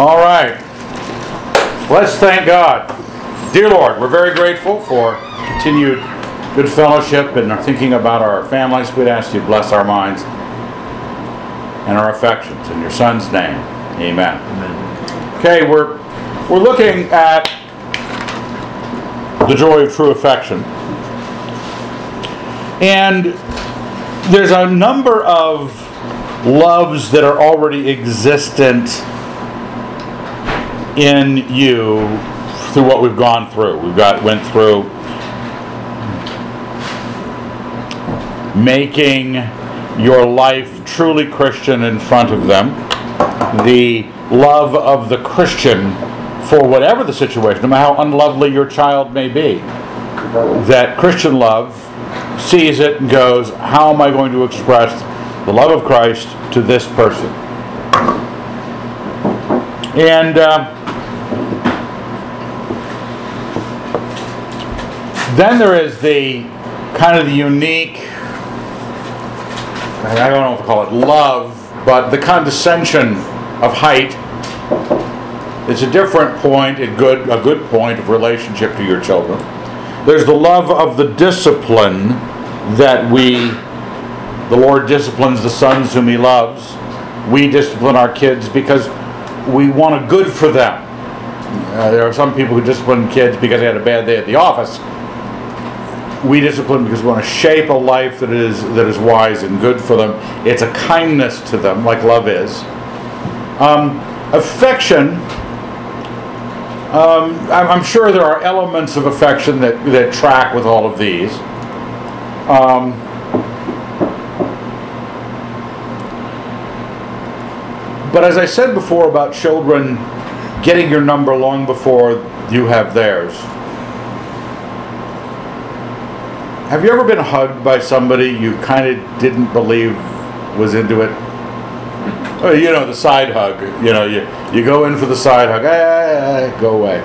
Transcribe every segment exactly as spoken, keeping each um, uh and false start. All right. Let's thank God. Dear Lord, we're very grateful for continued good fellowship and our thinking about our families. We'd ask you to bless our minds and our affections. In your Son's name, amen. Amen. Okay, we're, we're looking at the joy of true affection. And there's a number of loves that are already existent in you through what we've gone through. We've got went through making your life truly Christian in front of them, the love of the Christian for whatever the situation, no matter how unlovely your child may be, that Christian love sees it and goes, how am I going to express the love of Christ to this person? And uh, then there is the kind of the unique, I don't know if I call it love, but the condescension of height is a different point, a good, a good point of relationship to your children. There's the love of the discipline that we, the Lord disciplines the sons whom He loves. We discipline our kids because we want a good for them. Uh, there are some people who discipline kids because they had a bad day at the office. We discipline because we want to shape a life that is that is wise and good for them. It's a kindness to them, like love is. Um, affection. Um, I'm sure there are elements of affection that, that track with all of these. Um, but as I said before about children getting your number long before you have theirs, have you ever been hugged by somebody you kind of didn't believe was into it? Oh, you know, the side hug. You know, you, you go in for the side hug. Hey, go away.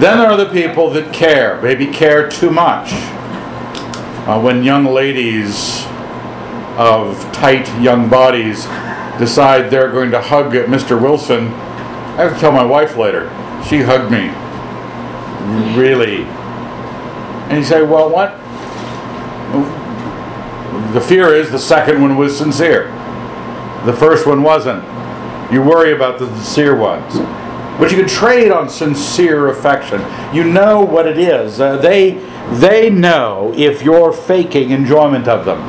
Then there are the people that care, maybe care too much. Uh, when young ladies of tight young bodies decide they're going to hug Mister Wilson, I have to tell my wife later, she hugged me. Really. And you say, well, what? The fear is the second one was sincere. The first one wasn't. You worry about the sincere ones. But you can trade on sincere affection. You know what it is. Uh, they they know if you're faking enjoyment of them.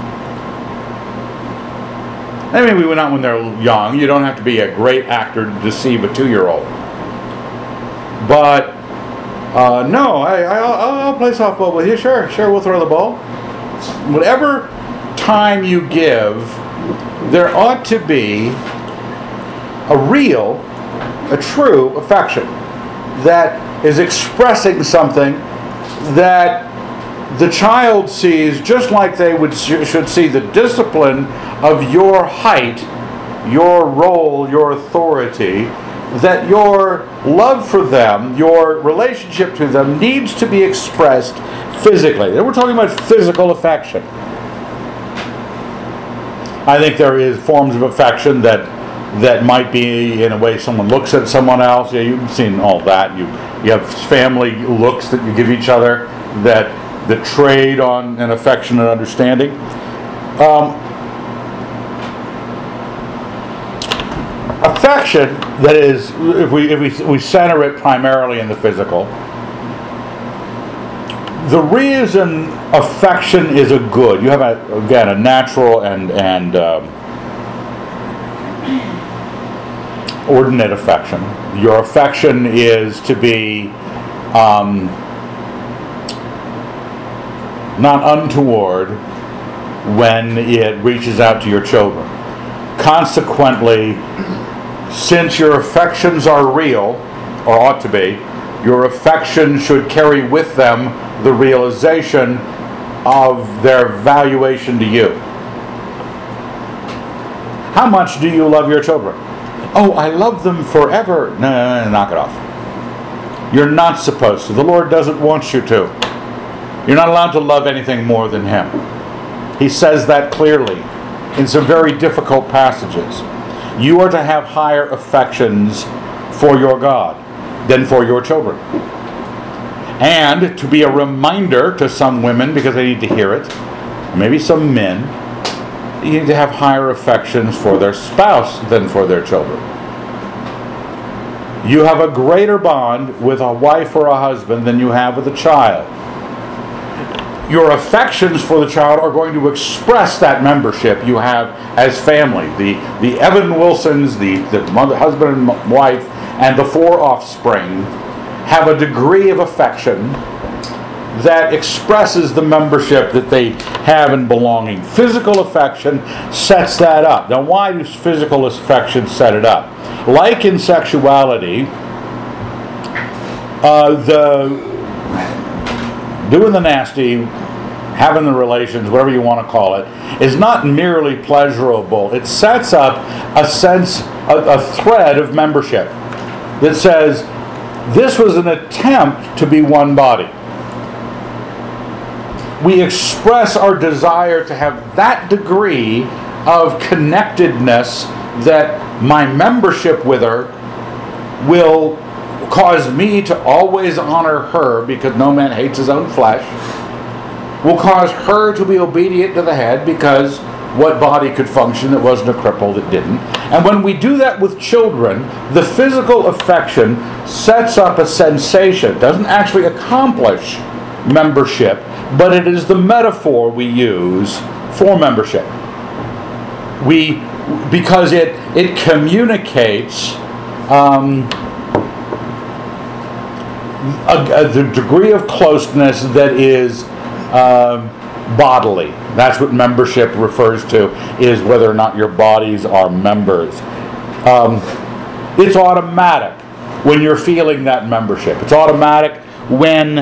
I mean, we're not when they're young. You don't have to be a great actor to deceive a two-year-old. But, uh, no, I, I'll, I'll play softball with you. Sure, sure, we'll throw the ball. Whatever time you give, there ought to be a real, a true affection that is expressing something that the child sees just like they would should see the discipline of your height, your role, your authority, that your love for them, your relationship to them needs to be expressed physically. And we're talking about physical affection. I think there is forms of affection that that might be in a way someone looks at someone else. Yeah, you've seen all that. You you have family looks that you give each other that that trade on an affection and understanding. Um, affection that is, if we if we we center it primarily in the physical. The reason affection is a good, you have, a, again, a natural and, and um, ordinate affection. Your affection is to be um, not untoward when it reaches out to your children. Consequently, since your affections are real, or ought to be, your affection should carry with them the realization of their valuation to you. How much do you love your children? Oh, I love them forever. No, no, no, knock it off. You're not supposed to. The Lord doesn't want you to. You're not allowed to love anything more than Him. He says that clearly in some very difficult passages. you are to have higher affections for your God than for your children. And to be a reminder to some women, because they need to hear it, or maybe some men, you need to have higher affections for their spouse than for their children. You have a greater bond with a wife or a husband than you have with a child. Your affections for the child are going to express that membership you have as family. The the Evan Wilsons, the, the mother, husband and wife, and the four offspring have a degree of affection that expresses the membership that they have in belonging. Physical affection sets that up. Now, why does physical affection set it up? Like in sexuality, uh, the... doing the nasty, having the relations, whatever you want to call it, is not merely pleasurable. It sets up a sense, a, a thread of membership that says, this was an attempt to be one body. We express our desire to have that degree of connectedness that my membership with her will cause me to always honor her, because no man hates his own flesh, will cause her to be obedient to the head, because what body could function that wasn't a cripple that didn't? And when we do that with children, the physical affection sets up a sensation. It doesn't actually accomplish membership, but it is the metaphor we use for membership. We, because it it communicates um A, a, the degree of closeness that is um, bodily. That's what membership refers to, is whether or not your bodies are members. Um, it's automatic when you're feeling that membership. It's automatic when, you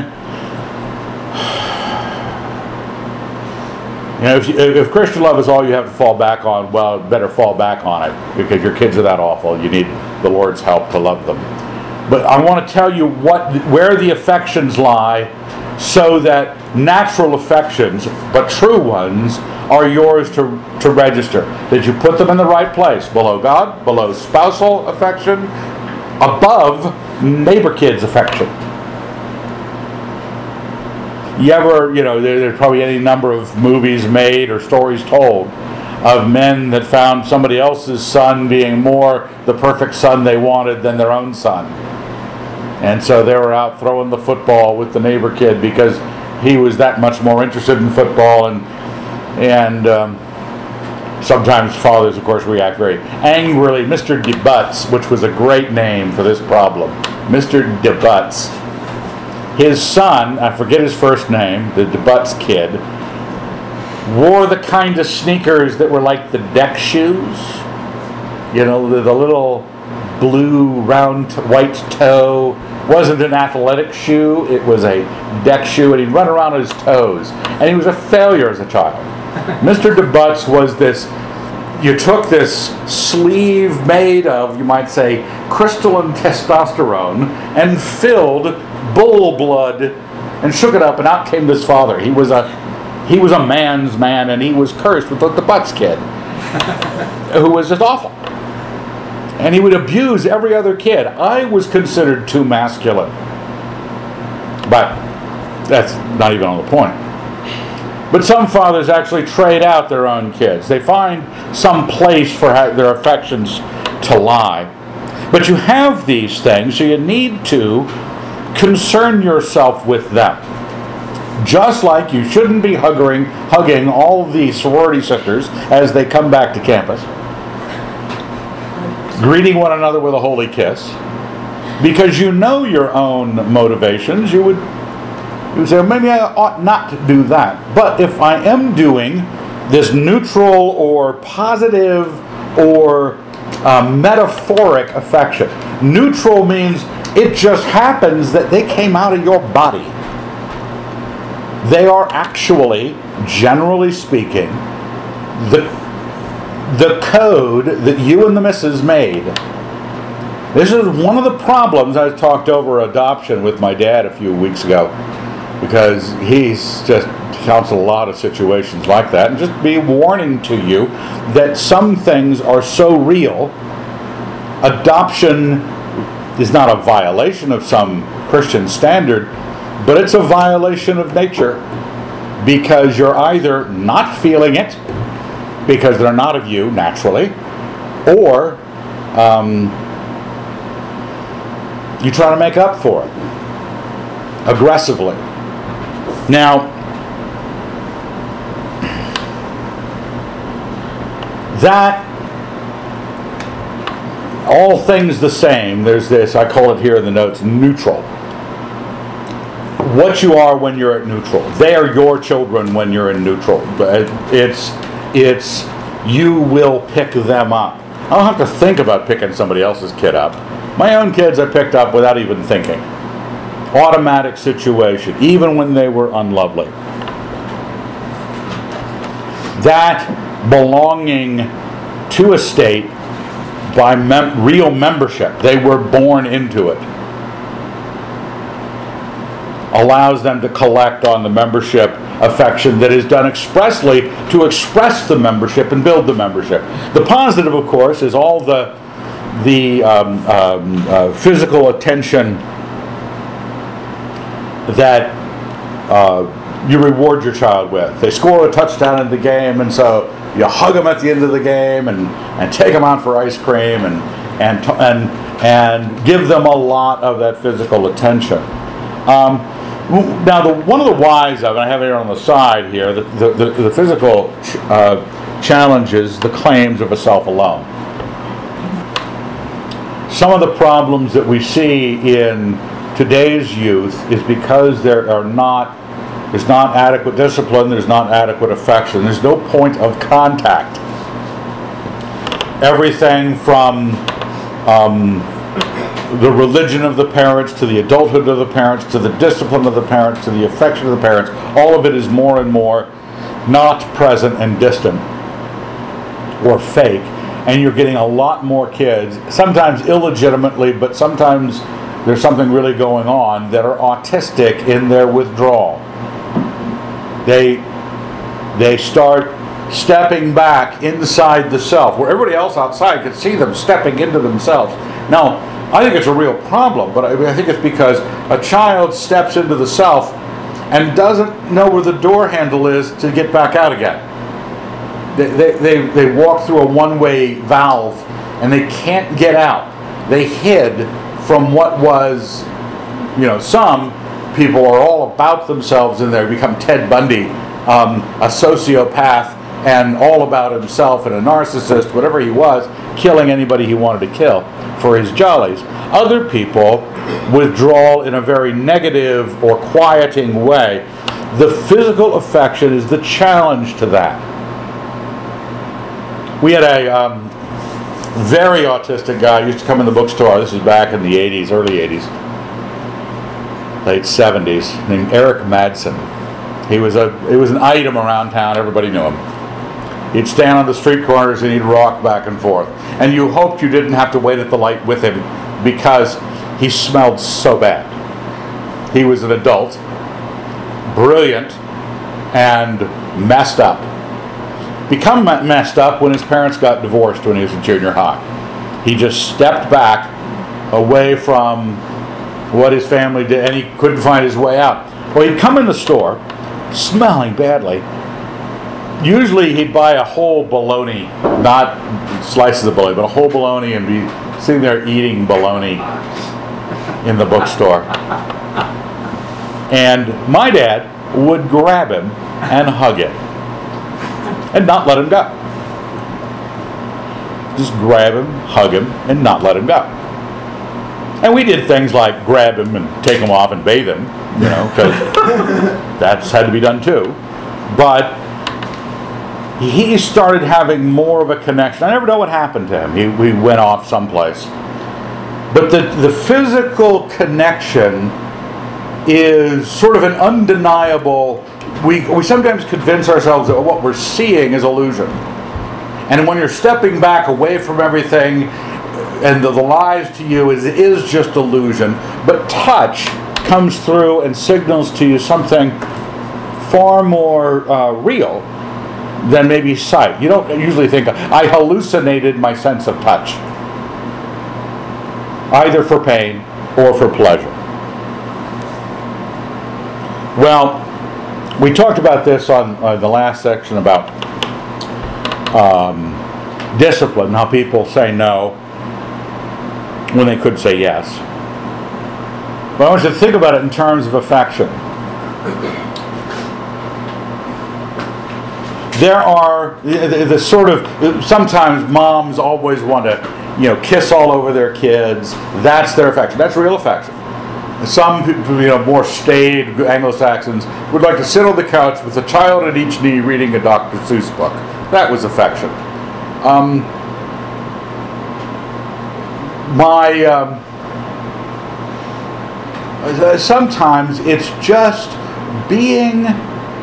know, if, you, if Christian love is all you have to fall back on, well, better fall back on it, because your kids are that awful. You need the Lord's help to love them. But I want to tell you what, where the affections lie, so that natural affections, but true ones, are yours to, to register. That you put them in the right place. Below God, below spousal affection, above neighbor kids' affection. You ever, you know, there, there's probably any number of movies made or stories told of men that found somebody else's son being more the perfect son they wanted than their own son. And so they were out throwing the football with the neighbor kid because he was that much more interested in football. And and um, sometimes fathers, of course, react very angrily. Mister DeButts, which was a great name for this problem. Mister DeButts. His son, I forget his first name, the DeButts kid, wore the kind of sneakers that were like the deck shoes. You know, the, the little blue round t- white toe. Wasn't an athletic shoe, it was a deck shoe, and he'd run around on his toes. And he was a failure as a child. Mister DeButts was this, you took this sleeve made of, you might say, crystalline testosterone, and filled bull blood, and shook it up, and out came this father. He was a He was a man's man, and he was cursed with the Butts kid, who was just awful. And he would abuse every other kid. I was considered too masculine. But that's not even on the point. But some fathers actually trade out their own kids. They find some place for their affections to lie. But you have these things, so you need to concern yourself with them. Just like you shouldn't be hugging, hugging all the sorority sisters as they come back to campus, greeting one another with a holy kiss, because you know your own motivations. You would, you would say, well, maybe I ought not to do that. But if I am doing this neutral or positive or uh, metaphoric affection, neutral means it just happens that they came out of your body. They are actually, generally speaking, the, the code that you and the missus made. This is one of the problems. I talked over adoption with my dad a few weeks ago, because he's just recounts a lot of situations like that, and just be a warning to you that some things are so real. Adoption is not a violation of some Christian standard, but it's a violation of nature, because you're either not feeling it because they're not of you naturally, or um, you try to make up for it aggressively. Now, that, all things the same, there's this, I call it here in the notes, neutral. What you are when you're at neutral. They are your children when you're in neutral. It's, it's, you will pick them up. I don't have to think about picking somebody else's kid up. My own kids I picked up without even thinking. Automatic situation, even when they were unlovely. That belonging to a state by mem- real membership, they were born into it, allows them to collect on the membership affection that is done expressly to express the membership and build the membership. The positive, of course, is all the the um, um, uh, physical attention that uh, you reward your child with. They score a touchdown in the game, and so you hug them at the end of the game, and, and take them out for ice cream, and and and and give them a lot of that physical attention. Um, now, the, one of the whys of, and I have it here on the side here, the, the, the, the physical ch- uh, challenges, the claims of a self alone. Some of the problems that we see in today's youth is because there are not, there's not adequate discipline, there's not adequate affection, there's no point of contact. Everything from um, the religion of the parents, to the adulthood of the parents, to the discipline of the parents, to the affection of the parents, all of it is more and more not present and distant or fake, and you're getting a lot more kids, sometimes illegitimately, but sometimes there's something really going on, that are autistic in their withdrawal. They they start stepping back inside the self, where everybody else outside can see them stepping into themselves. Now, I think it's a real problem, but I, I think it's because a child steps into the self and doesn't know where the door handle is to get back out again. They, they, they, they walk through a one-way valve and they can't get out. They hid from what was, you know, some people are all about themselves and they become Ted Bundy, um, a sociopath, and all about himself and a narcissist, whatever he was, killing anybody he wanted to kill for his jollies. Other people withdraw in a very negative or quieting way. The physical affection is the challenge to that. We had a um, very autistic guy used to come in the bookstore. This was back in the eighties, early eighties, late seventies, named Eric Madsen. He was a it was an item around town. Everybody knew him. He'd stand on the street corners and he'd rock back and forth. And you hoped you didn't have to wait at the light with him because he smelled so bad. He was an adult, brilliant, and messed up. Become messed up when his parents got divorced when he was in junior high. He just stepped back away from what his family did, and he couldn't find his way out. Well, he'd come in the store, smelling badly. Usually he'd buy a whole bologna, not slices of bologna, but a whole bologna, and be sitting there eating bologna in the bookstore. And my dad would grab him and hug him and not let him go. Just grab him, hug him, and not let him go. And we did things like grab him and take him off and bathe him, you know, because that's had to be done too. But he started having more of a connection. I never know what happened to him. He we went off someplace. But the, the physical connection is sort of an undeniable. We we sometimes convince ourselves that what we're seeing is illusion. And when you're stepping back away from everything, and the, the lies to you is, it is just illusion. But touch comes through and signals to you something far more uh, real than maybe sight. You don't usually think, I hallucinated my sense of touch, either for pain or for pleasure. Well, we talked about this on uh, the last section about um, discipline, how people say no when they could say yes. But I want you to think about it in terms of affection. There are the, the sort of, sometimes moms always want to, you know, kiss all over their kids. That's their affection. That's real affection. Some people, you know, more staid Anglo-Saxons would like to sit on the couch with a child at each knee reading a Doctor Seuss book. That was affection. Um, my um, sometimes it's just being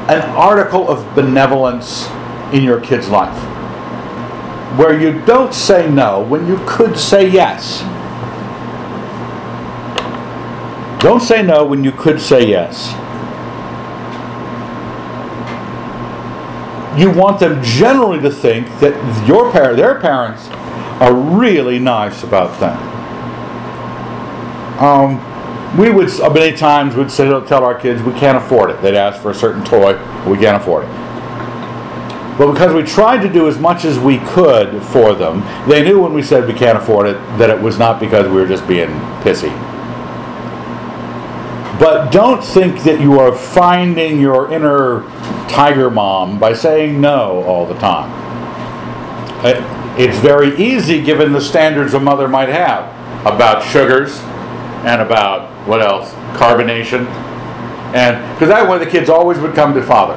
an article of benevolence in your kid's life, where you don't say no when you could say yes. Don't say no when you could say yes. You want them generally to think that your par- their parents are really nice about them. Um, we would many times would say, tell our kids we can't afford it. They'd ask for a certain toy, we can't afford it. But because we tried to do as much as we could for them, they knew when we said we can't afford it that it was not because we were just being pissy. But don't think that you are finding your inner tiger mom by saying no all the time. It's very easy, given the standards a mother might have about sugars and about, what else, carbonation. And because that way the kids always would come to father.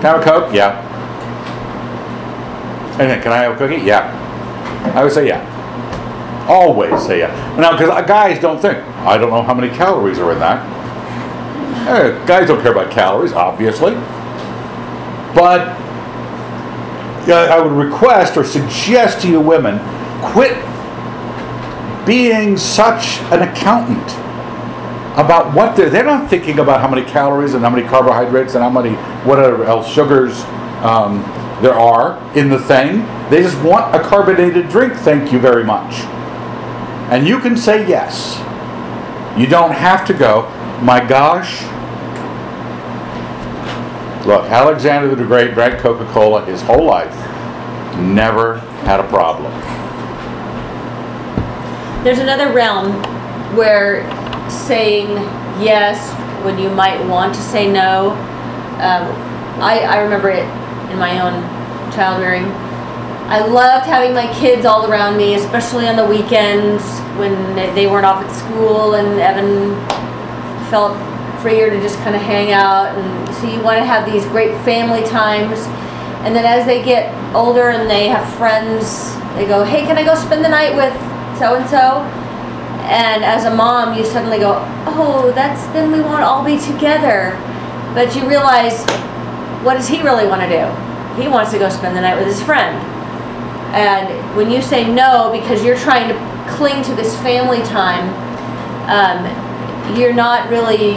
Can I have a Coke? Yeah. And then, can I have a cookie? Yeah. I would say yeah. Always say yeah. Now, because guys don't think, I don't know how many calories are in that. Hey, guys don't care about calories, obviously. But uh, I would request or suggest to you women, quit being such an accountant about what they're... They're not thinking about how many calories and how many carbohydrates and how many whatever else sugars um, there are in the thing. They just want a carbonated drink, thank you very much. And you can say yes. You don't have to go, my gosh, look, Alexander the Great drank Coca-Cola his whole life, never had a problem. There's another realm where saying yes when you might want to say no. Um, I, I remember it in my own child rearing. I loved having my kids all around me, especially on the weekends when they weren't off at school and Evan felt freer to just kind of hang out. And so you want to have these great family times. And then as they get older and they have friends, they go, hey, can I go spend the night with so-and-so? And as a mom, you suddenly go, oh, that's then we won't all be together. But you realize, what does he really want to do? He wants to go spend the night with his friend. And when you say no because you're trying to cling to this family time, um, you're not really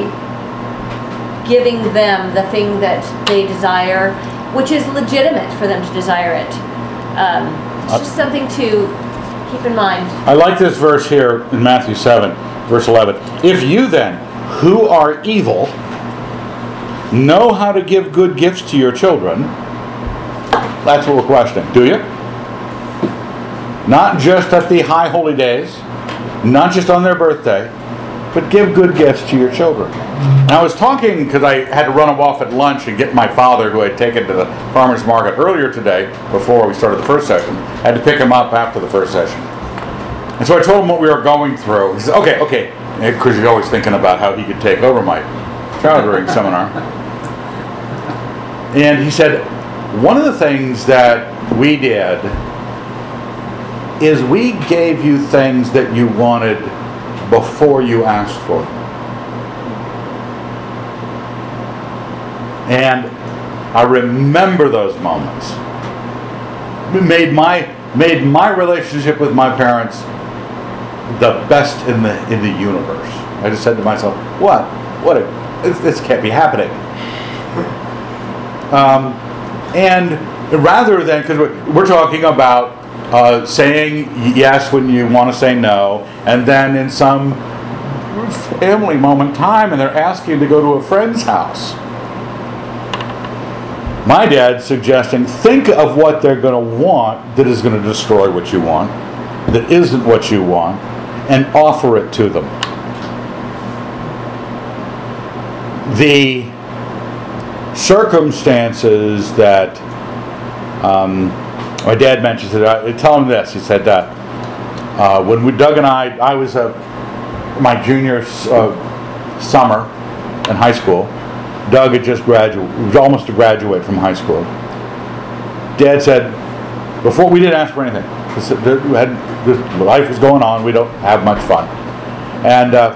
giving them the thing that they desire, which is legitimate for them to desire it. Um, it's just something to keep in mind. I like this verse here in Matthew seven, verse eleven. If you then, who are evil, know how to give good gifts to your children, that's what we're questioning. Do you? Not just at the high holy days, not just on their birthday, but give good gifts to your children. And I was talking, because I had to run off at lunch and get my father, who I had taken to the farmer's market earlier today, before we started the first session, I had to pick him up after the first session. And so I told him what we were going through. He said, okay, okay, because he's always thinking about how he could take over my child rearing seminar. And he said, one of the things that we did is we gave you things that you wanted before you asked for them. And I remember those moments. It made my made my relationship with my parents the best in the in the universe. I just said to myself, what? What? A, this can't be happening. Um, and rather than, because we're talking about uh, saying yes when you want to say no, and then in some family moment time, and they're asking you to go to a friend's house. My dad's suggesting, think of what they're going to want that is going to destroy what you want, that isn't what you want, and offer it to them. The circumstances that um, my dad mentions it. I, tell him this. He said that uh, when we, Doug and I, I was a my junior uh, summer in high school. Doug had just graduated, was almost to graduate from high school. Dad said, before we didn't ask for anything, this, had, this, life was going on, we don't have much fun. And, uh,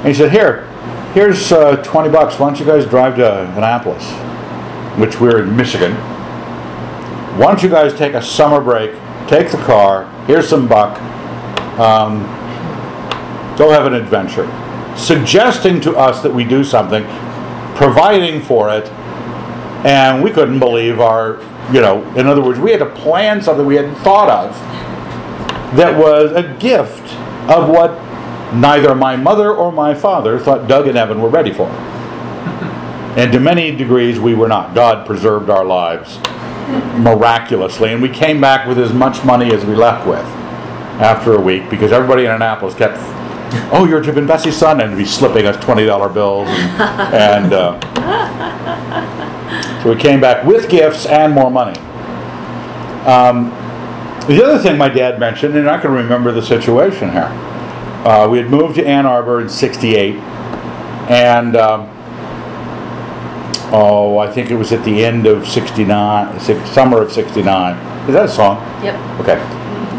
and he said, here, here's uh, twenty bucks, why don't you guys drive to Annapolis, which we're in Michigan. Why don't you guys take a summer break, take the car, here's some buck, um, go have an adventure. Suggesting to us that we do something, providing for it, and we couldn't believe our, you know, in other words, we had to plan something we hadn't thought of that was a gift of what neither my mother or my father thought Doug and Evan were ready for. And to many degrees, we were not. God preserved our lives miraculously, and we came back with as much money as we left with after a week, because everybody in Annapolis kept, oh, you're Jim and Bessie's son, and he's slipping us twenty dollar bills. And, and uh, so we came back with gifts and more money. Um, the other thing my dad mentioned, and I can remember the situation here, uh, we had moved to Ann Arbor in sixty-eight, and um, oh, I think it was at the end of sixty-nine, summer of sixty-nine. Is that a song? Yep. Okay.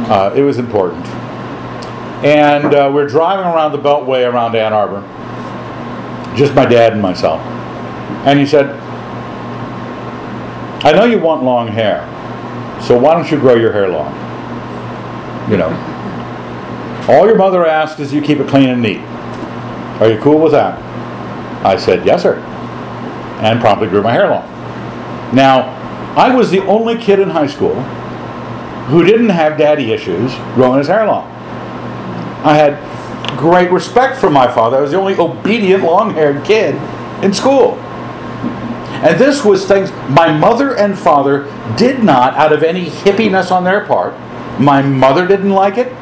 Uh, it was important. And uh, we're driving around the Beltway around Ann Arbor, just my dad and myself. And he said, I know you want long hair, so why don't you grow your hair long? You know, all your mother asks is you keep it clean and neat. Are you cool with that? I said, yes, sir. And promptly grew my hair long. Now, I was the only kid in high school who didn't have daddy issues growing his hair long. I had great respect for my father. I was the only obedient, long-haired kid in school. And this was things my mother and father did not, out of any hippiness on their part. My mother didn't like it.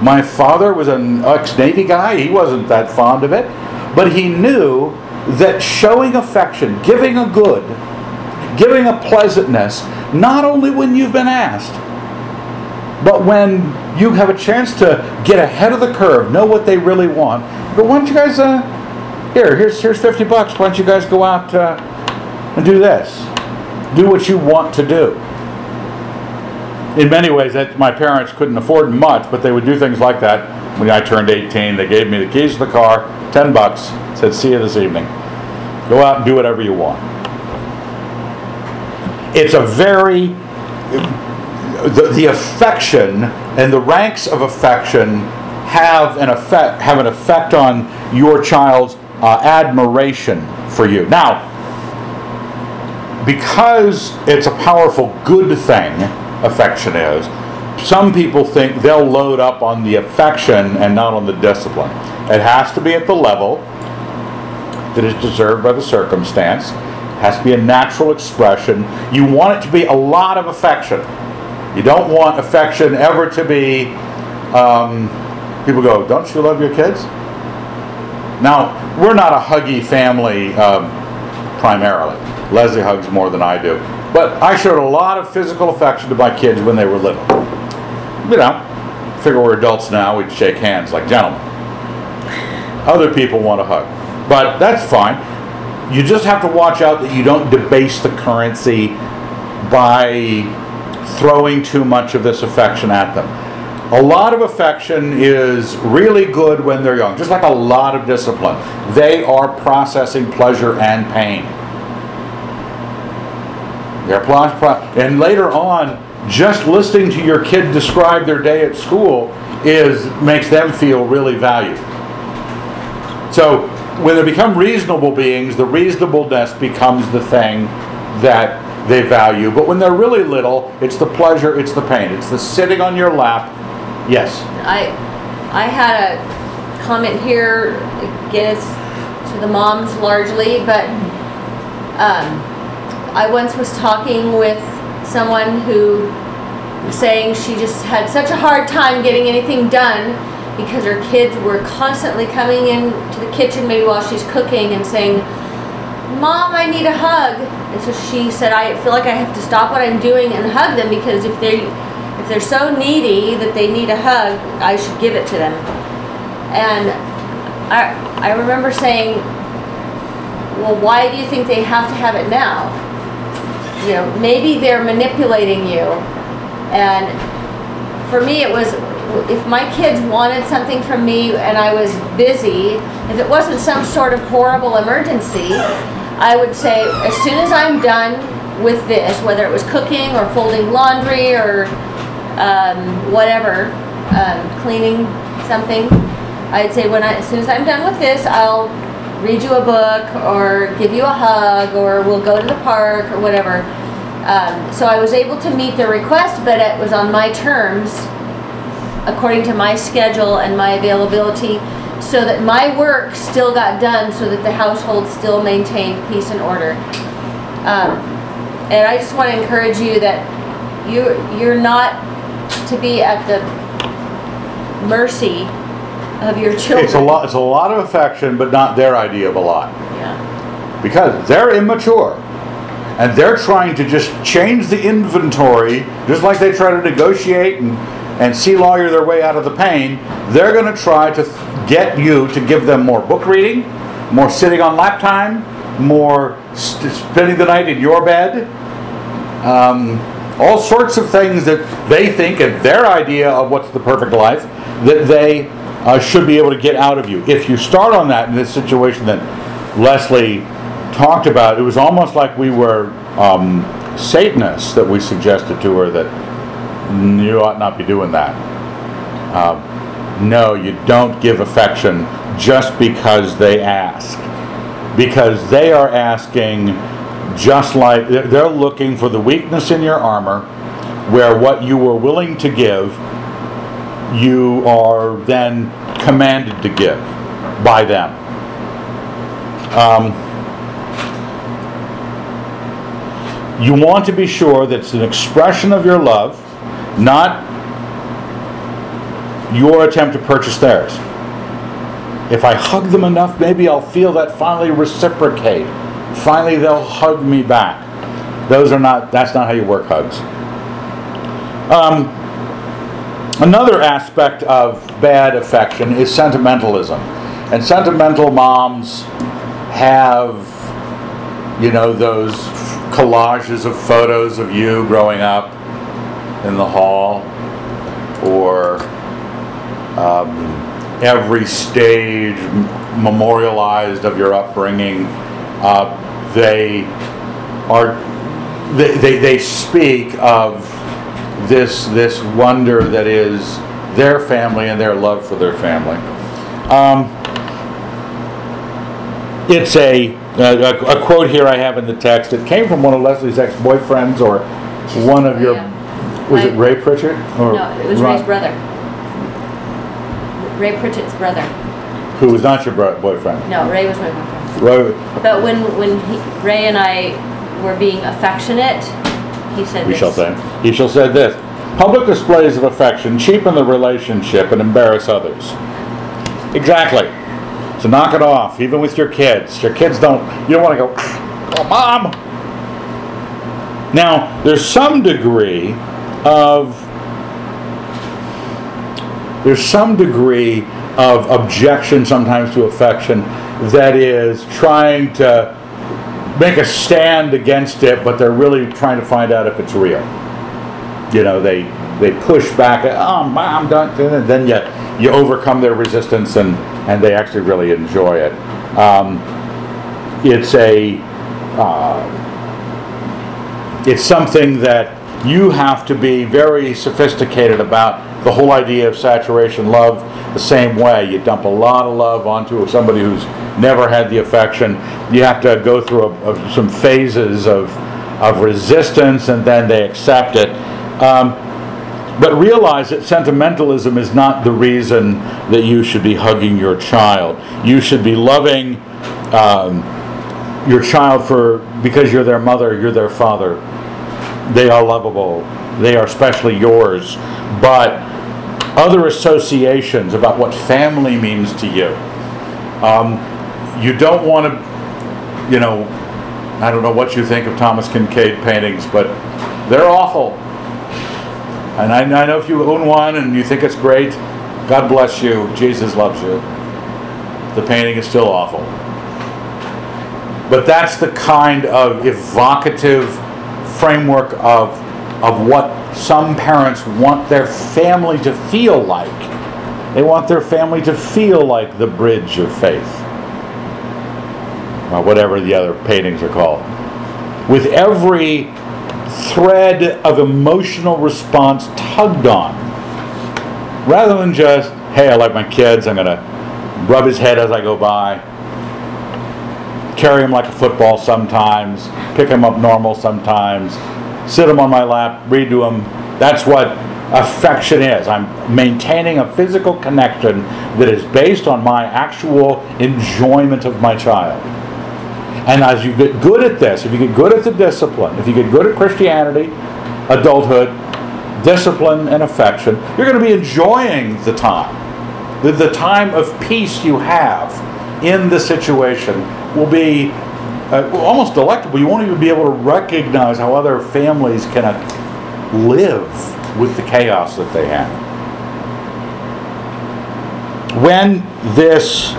My father was an ex-Navy guy. He wasn't that fond of it. But he knew that showing affection, giving a good, giving a pleasantness, not only when you've been asked, but when you have a chance to get ahead of the curve, know what they really want. But why don't you guys, uh, here, here's here's fifty bucks. Why don't you guys go out uh, and do this? Do what you want to do. In many ways, that my parents couldn't afford much, but they would do things like that. When I turned eighteen, they gave me the keys to the car, ten bucks, said, see you this evening. Go out and do whatever you want. It's a very... It, The, the affection and the ranks of affection have an effect have an effect on your child's uh, admiration for you. Now, because it's a powerful good thing, affection is, some people think they'll load up on the affection and not on the discipline. It has to be at the level that is deserved by the circumstance. It has to be a natural expression. You want it to be a lot of affection. You don't want affection ever to be, um, people go, don't you love your kids? Now, we're not a huggy family um, primarily. Leslie hugs more than I do. But I showed a lot of physical affection to my kids when they were little. You know, figure we're adults now, we'd shake hands like gentlemen. Other people want a hug. But that's fine. You just have to watch out that you don't debase the currency by throwing too much of this affection at them. A lot of affection is really good when they're young, just like a lot of discipline. They are processing pleasure and pain. They're pl- pl- and later on, just listening to your kid describe their day at school is makes them feel really valued. So when they become reasonable beings, the reasonableness becomes the thing that they value. But when they're really little, it's the pleasure, it's the pain. It's the sitting on your lap. Yes? I I had a comment here, I guess, to the moms largely, but um, I once was talking with someone who was saying she just had such a hard time getting anything done because her kids were constantly coming in to the kitchen, maybe while she's cooking, and saying, "Mom, I need a hug." And so she said, "I feel like I have to stop what I'm doing and hug them, because if they if they're so needy that they need a hug, I should give it to them." And I I remember saying, "Well, why do you think they have to have it now? You know, maybe they're manipulating you." And for me, it was, if my kids wanted something from me and I was busy, if it wasn't some sort of horrible emergency, I would say, as soon as I'm done with this, whether it was cooking or folding laundry or um, whatever, um, cleaning something, I'd say, when I, as soon as I'm done with this, I'll read you a book or give you a hug or we'll go to the park or whatever. Um, so I was able to meet their request, but it was on my terms, according to my schedule and my availability, so that my work still got done, so that the household still maintained peace and order. Um, and I just want to encourage you that you, you're not to be at the mercy of your children. It's a lot, it's a lot of affection, but not their idea of a lot. Yeah. Because they're immature. And they're trying to just change the inventory, just like they try to negotiate and, and sea lawyer their way out of the pain. They're going to try to th- get you to give them more book reading, more sitting on lap time, more st- spending the night in your bed, um, all sorts of things that they think, and their idea of what's the perfect life, that they uh, should be able to get out of you. If you start on that in this situation that Leslie talked about, it was almost like we were um, Satanists that we suggested to her that you ought not be doing that. Uh, no, you don't give affection just because they ask. Because they are asking, just like they're looking for the weakness in your armor, where what you were willing to give, you are then commanded to give by them. Um, You want to be sure that it's an expression of your love, not your attempt to purchase theirs. If I hug them enough, maybe I'll feel that finally reciprocate. Finally, they'll hug me back. Those are not, that's not how you work hugs. Um, another aspect of bad affection is sentimentalism. And sentimental moms have, you know, those collages of photos of you growing up in the hall, or um, every stage memorialized of your upbringing. Uh, they are they, they they speak of this this wonder that is their family and their love for their family. Um, it's a Uh, a, a quote here I have in the text. It came from one of Leslie's ex-boyfriends, or one of your... Was it Ray Pritchett? Or no, it was Ron? Ray's brother. Ray Pritchett's brother. Who was not your boyfriend? No, Ray was my boyfriend. Ray, but when when he, Ray and I were being affectionate, he said we this. Shall say. He shall say this. Public displays of affection cheapen the relationship and embarrass others. Exactly. So knock it off, even with your kids. Your kids don't, you don't want to go, "Oh, Mom!" Now, there's some degree of, there's some degree of objection sometimes to affection that is trying to make a stand against it, but they're really trying to find out if it's real. You know, they they push back, "Oh, Mom, don't," and then you, you overcome their resistance and and they actually really enjoy it. Um, it's a uh, it's something that you have to be very sophisticated about. The whole idea of saturation love, the same way you dump a lot of love onto somebody who's never had the affection, you have to go through a, a, some phases of of resistance, and then they accept it. Um, but realize that sentimentalism is not the reason that you should be hugging your child. You should be loving um, your child for because you're their mother, you're their father. They are lovable. They are especially yours. But other associations about what family means to you. Um, you don't want to, you know, I don't know what you think of Thomas Kinkade paintings, but they're awful. And I, I know if you own one and you think it's great, God bless you. Jesus loves you. The painting is still awful. But that's the kind of evocative framework of of what some parents want their family to feel like. They want their family to feel like the bridge of faith. Or whatever the other paintings are called. With every thread of emotional response tugged on. Rather than just, hey, I like my kids, I'm going to rub his head as I go by, carry him like a football sometimes, pick him up normal sometimes, sit him on my lap, read to him. That's what affection is. I'm maintaining a physical connection that is based on my actual enjoyment of my child. And as you get good at this, if you get good at the discipline, if you get good at Christianity, adulthood, discipline, and affection, you're going to be enjoying the time. The, the time of peace you have in the situation will be uh, almost delectable. You won't even be able to recognize how other families can live with the chaos that they have. When this...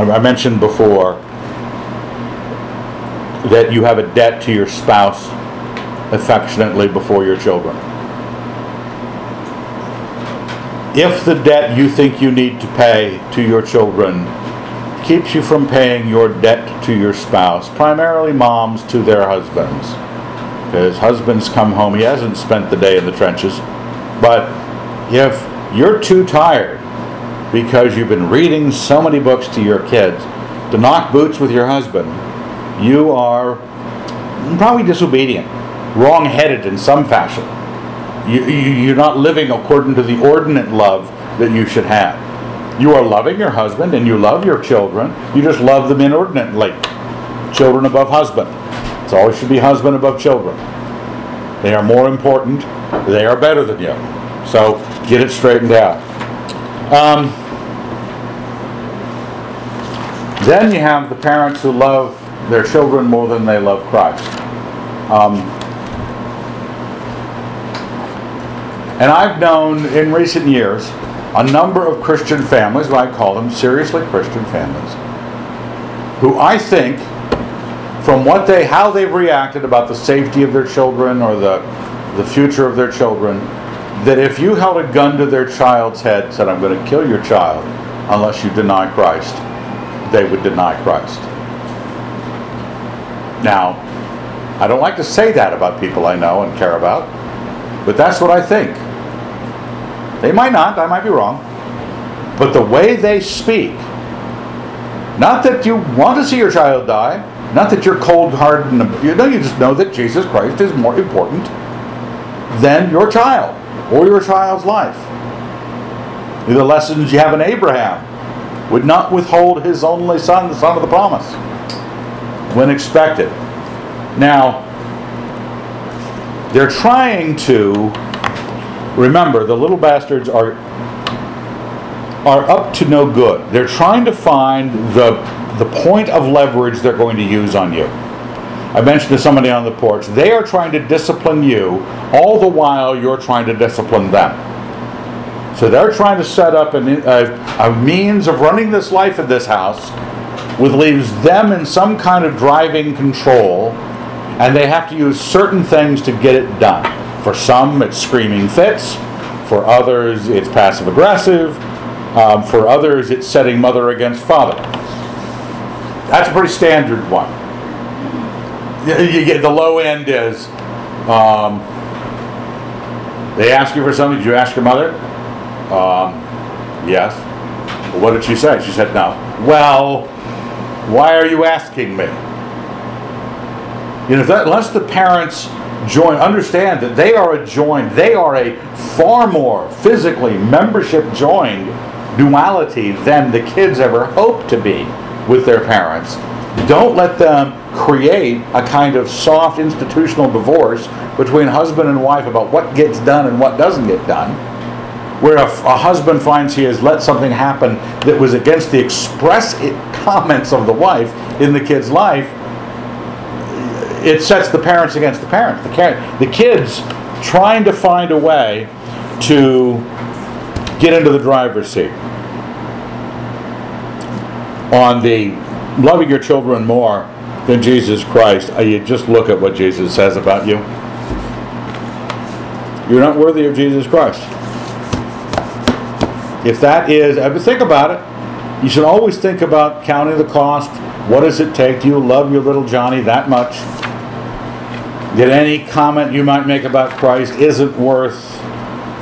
I mentioned before that you have a debt to your spouse affectionately before your children. If the debt you think you need to pay to your children keeps you from paying your debt to your spouse, primarily moms to their husbands, because husbands come home, he hasn't spent the day in the trenches, but if you're too tired because you've been reading so many books to your kids, to knock boots with your husband, you are probably disobedient, wrong-headed in some fashion. You, you, you're not living according to the ordinate love that you should have. You are loving your husband and you love your children. You just love them inordinately. Children above husband. It's always should be husband above children. They are more important. They are better than you. So get it straightened out. Um, then you have the parents who love their children more than they love Christ. Um, and I've known in recent years a number of Christian families, what I call them seriously Christian families, who I think from what they, how they've reacted about the safety of their children or the, the future of their children, that if you held a gun to their child's head and said, I'm going to kill your child unless you deny Christ, they would deny Christ. Now, I don't like to say that about people I know and care about, but that's what I think. They might not, I might be wrong, but the way they speak, not that you want to see your child die, not that you're cold hearted, you know, you just know that Jesus Christ is more important than your child. Or your child's life. The lessons you have in Abraham would not withhold his only son, the son of the promise, when expected. Now, they're trying to remember the little bastards are are up to no good. They're trying to find the the point of leverage they're going to use on you. I mentioned to somebody on the porch, they are trying to discipline you, all the while you're trying to discipline them. So they're trying to set up an, a, a means of running this life in this house, which leaves them in some kind of driving control, and they have to use certain things to get it done. For some, it's screaming fits. For others, it's passive-aggressive. Um, for others, it's setting mother against father. That's a pretty standard one. You get, the low end is um, they ask you for something. Did you ask your mother? Um, yes. Well, what did she say? She said no. Well, why are you asking me? You know, that, unless the parents join, understand that they are a joined, they are a far more physically membership-joined duality than the kids ever hope to be with their parents. Don't let them create a kind of soft institutional divorce between husband and wife about what gets done and what doesn't get done, where a, a husband finds he has let something happen that was against the express comments of the wife in the kid's life. It sets the parents against the parents. The, car- the kids trying to find a way to get into the driver's seat on the loving your children more than Jesus Christ. You just look at what Jesus says about you. You're not worthy of Jesus Christ. If that is, but think about it. You should always think about counting the cost. What does it take? Do you love your little Johnny that much? That any comment you might make about Christ isn't worth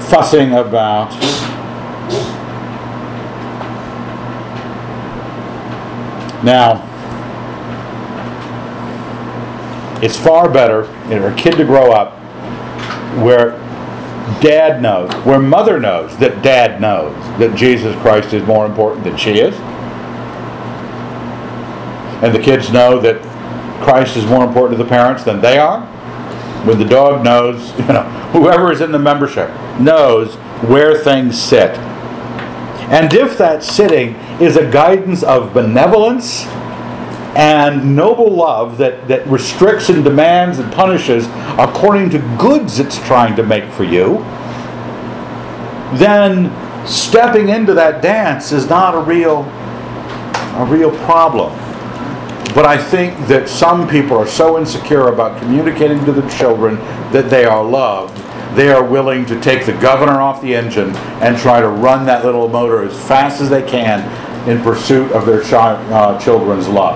fussing about. Now, it's far better for a kid to grow up where dad knows, where mother knows that dad knows that Jesus Christ is more important than she is, and the kids know that Christ is more important to the parents than they are. When the dog knows, you know, whoever is in the membership knows where things sit. And if that sitting is a guidance of benevolence and noble love that, that restricts and demands and punishes according to goods it's trying to make for you, then stepping into that dance is not a real, a real problem. But I think that some people are so insecure about communicating to the children that they are loved, they are willing to take the governor off the engine and try to run that little motor as fast as they can in pursuit of their chi- uh, children's love.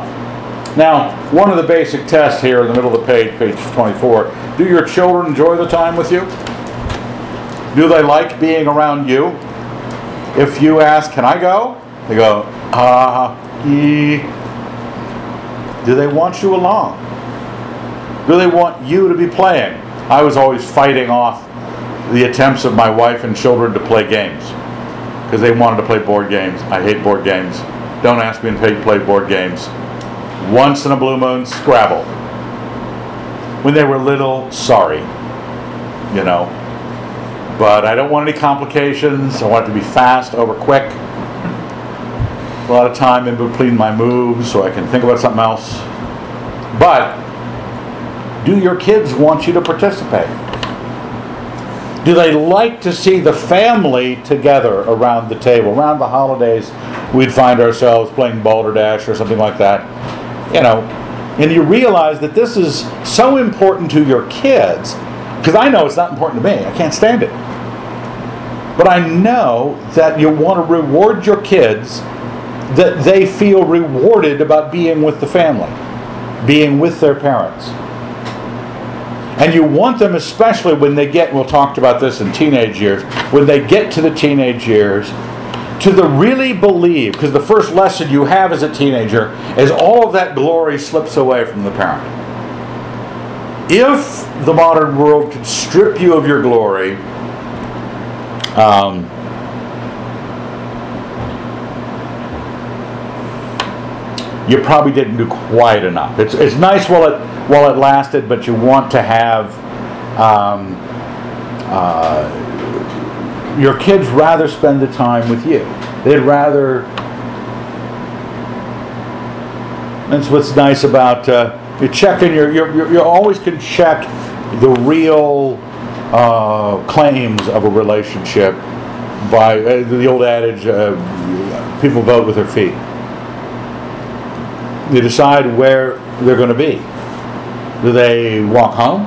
Now, one of the basic tests here in the middle of the page, page twenty-four, do your children enjoy the time with you? Do they like being around you? If you ask, can I go? They go, ah, uh, ee. Do they want you along? Do they want you to be playing? I was always fighting off the attempts of my wife and children to play games because they wanted to play board games. I hate board games. Don't ask me to play board games. Once in a blue moon, Scrabble. When they were little, sorry. You know. But I don't want any complications. I want it to be fast, over quick. A lot of time in between my moves so I can think about something else. But do your kids want you to participate? Do they like to see the family together around the table? Around the holidays, we'd find ourselves playing Balderdash or something like that. You know, and you realize that this is so important to your kids, because I know it's not important to me. I can't stand it. But I know that you want to reward your kids, that they feel rewarded about being with the family, being with their parents. And you want them, especially when they get, we'll talk about this in teenage years, when they get to the teenage years, to the really believe, because the first lesson you have as a teenager is all of that glory slips away from the parent. If the modern world could strip you of your glory, um, you probably didn't do quite enough. It's it's nice while it while it lasted, but you want to have um, uh, your kids rather spend the time with you. They'd rather. That's what's nice about uh, you're checking your you you always can check the real uh, claims of a relationship by uh, the old adage: uh, people vote with their feet. They decide where they're going to be. Do they walk home?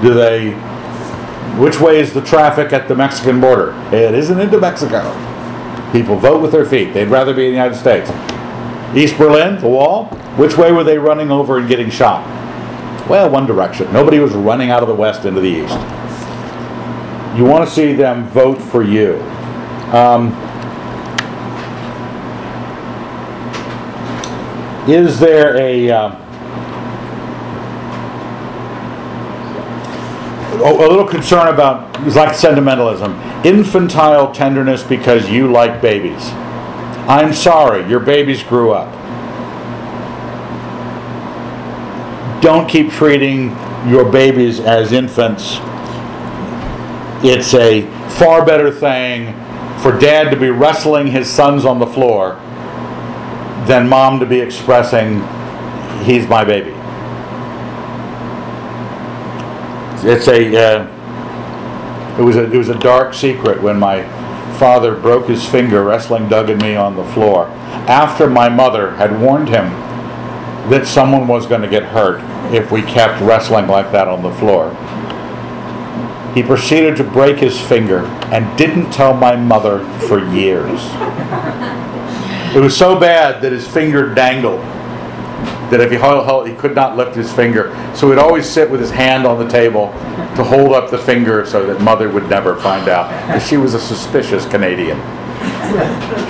Do they? Which way is the traffic at the Mexican border? It isn't into Mexico. People vote with their feet. They'd rather be in the United States. East Berlin, the wall. Which way were they running over and getting shot? Well, one direction. Nobody was running out of the west into the east. You want to see them vote for you. Um, Is there a, uh, a little concern about, it's like sentimentalism. Infantile tenderness because you like babies. I'm sorry, your babies grew up. Don't keep treating your babies as infants. It's a far better thing for dad to be wrestling his sons on the floor than mom to be expressing, he's my baby. It's a, uh, it was a, it was a dark secret when my father broke his finger wrestling Doug and me on the floor after my mother had warned him that someone was going to get hurt if we kept wrestling like that on the floor. He proceeded to break his finger and didn't tell my mother for years. It was so bad that his finger dangled, that if he held, he could not lift his finger. So he'd always sit with his hand on the table to hold up the finger so that mother would never find out. Because she was a suspicious Canadian.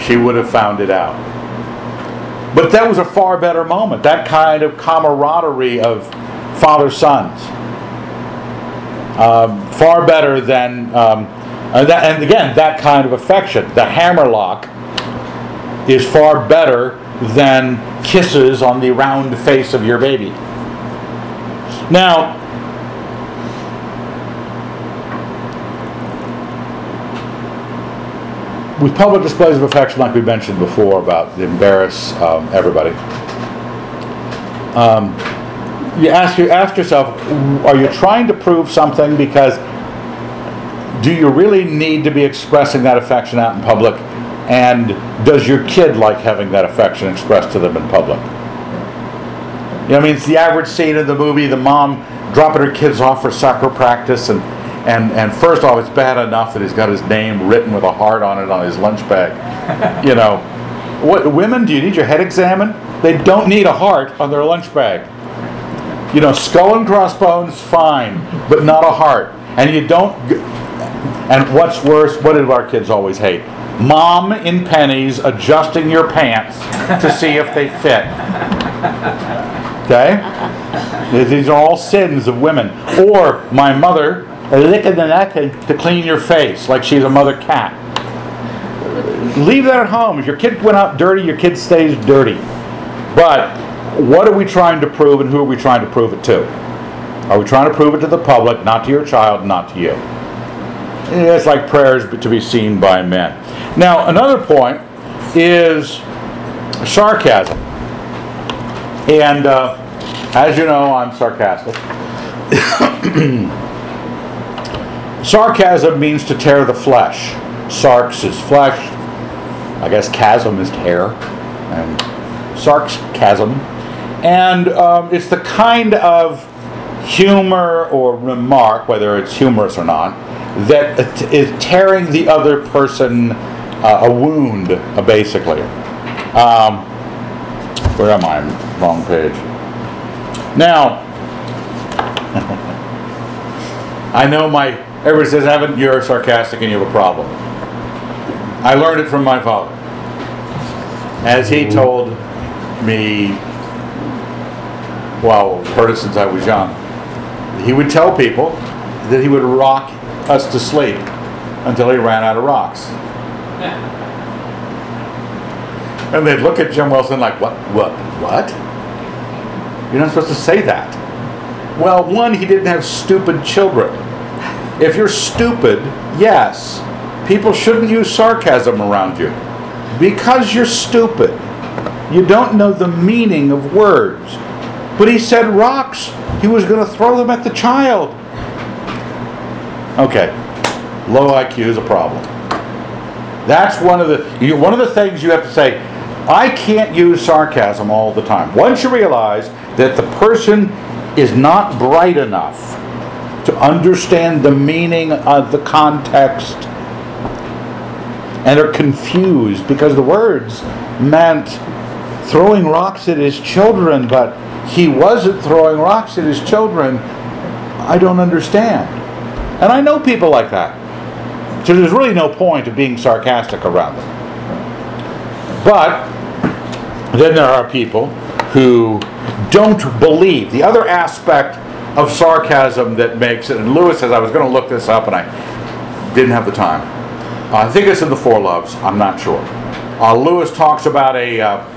She would have found it out. But that was a far better moment, that kind of camaraderie of father-sons. Um, far better than, um, and, that, and again, that kind of affection. The hammerlock is far better than kisses on the round face of your baby. Now, with public displays of affection, like we mentioned before about embarrass um, everybody, um, you ask you ask yourself: are you trying to prove something? Because do you really need to be expressing that affection out in public? And does your kid like having that affection expressed to them in public? You know, I mean, it's the average scene in the movie, the mom dropping her kids off for soccer practice, and, and, and first off, it's bad enough that he's got his name written with a heart on it on his lunch bag. You know, what women, do you need your head examined? They don't need a heart on their lunch bag. You know, skull and crossbones, fine, but not a heart. And you don't, and what's worse, what do our kids always hate? Mom in pennies adjusting your pants to see if they fit. Okay? These are all sins of women. Or my mother licking the neck to clean your face like she's a mother cat. Leave that at home. If your kid went out dirty, your kid stays dirty. But what are we trying to prove, and who are we trying to prove it to? Are we trying to prove it to the public, not to your child, not to you? It's like prayers to be seen by men. Now, another point is sarcasm. And uh, as you know, I'm sarcastic. Sarcasm means to tear the flesh. Sarx is flesh. I guess chasm is tear. And sarcasm. And um, it's the kind of humor or remark, whether it's humorous or not, that is tearing the other person uh, a wound, uh, basically. Um, where am I? Wrong page. Now, I know my, everybody says, Evan, you're sarcastic and you have a problem. I learned it from my father. As he told me, well, heard it since I was young, he would tell people that he would rock us to sleep until he ran out of rocks. And they'd look at Jim Wilson like, what, what, what? You're not supposed to say that. Well, one, he didn't have stupid children. If you're stupid, yes, people shouldn't use sarcasm around you because you're stupid. You don't know the meaning of words. But he said rocks. He was going to throw them at the child. Okay, low I Q is a problem. That's one of the you, one of the things you have to say. I can't use sarcasm all the time. Once you realize that the person is not bright enough to understand the meaning of the context and are confused because the words meant throwing rocks at his children, but he wasn't throwing rocks at his children, I don't understand. And I know people like that. So there's really no point of being sarcastic around them. But then there are people who don't believe. The other aspect of sarcasm that makes it. And Lewis says, I was going to look this up and I didn't have the time. Uh, I think it's in The Four Loves. I'm not sure. Uh, Lewis talks about a uh,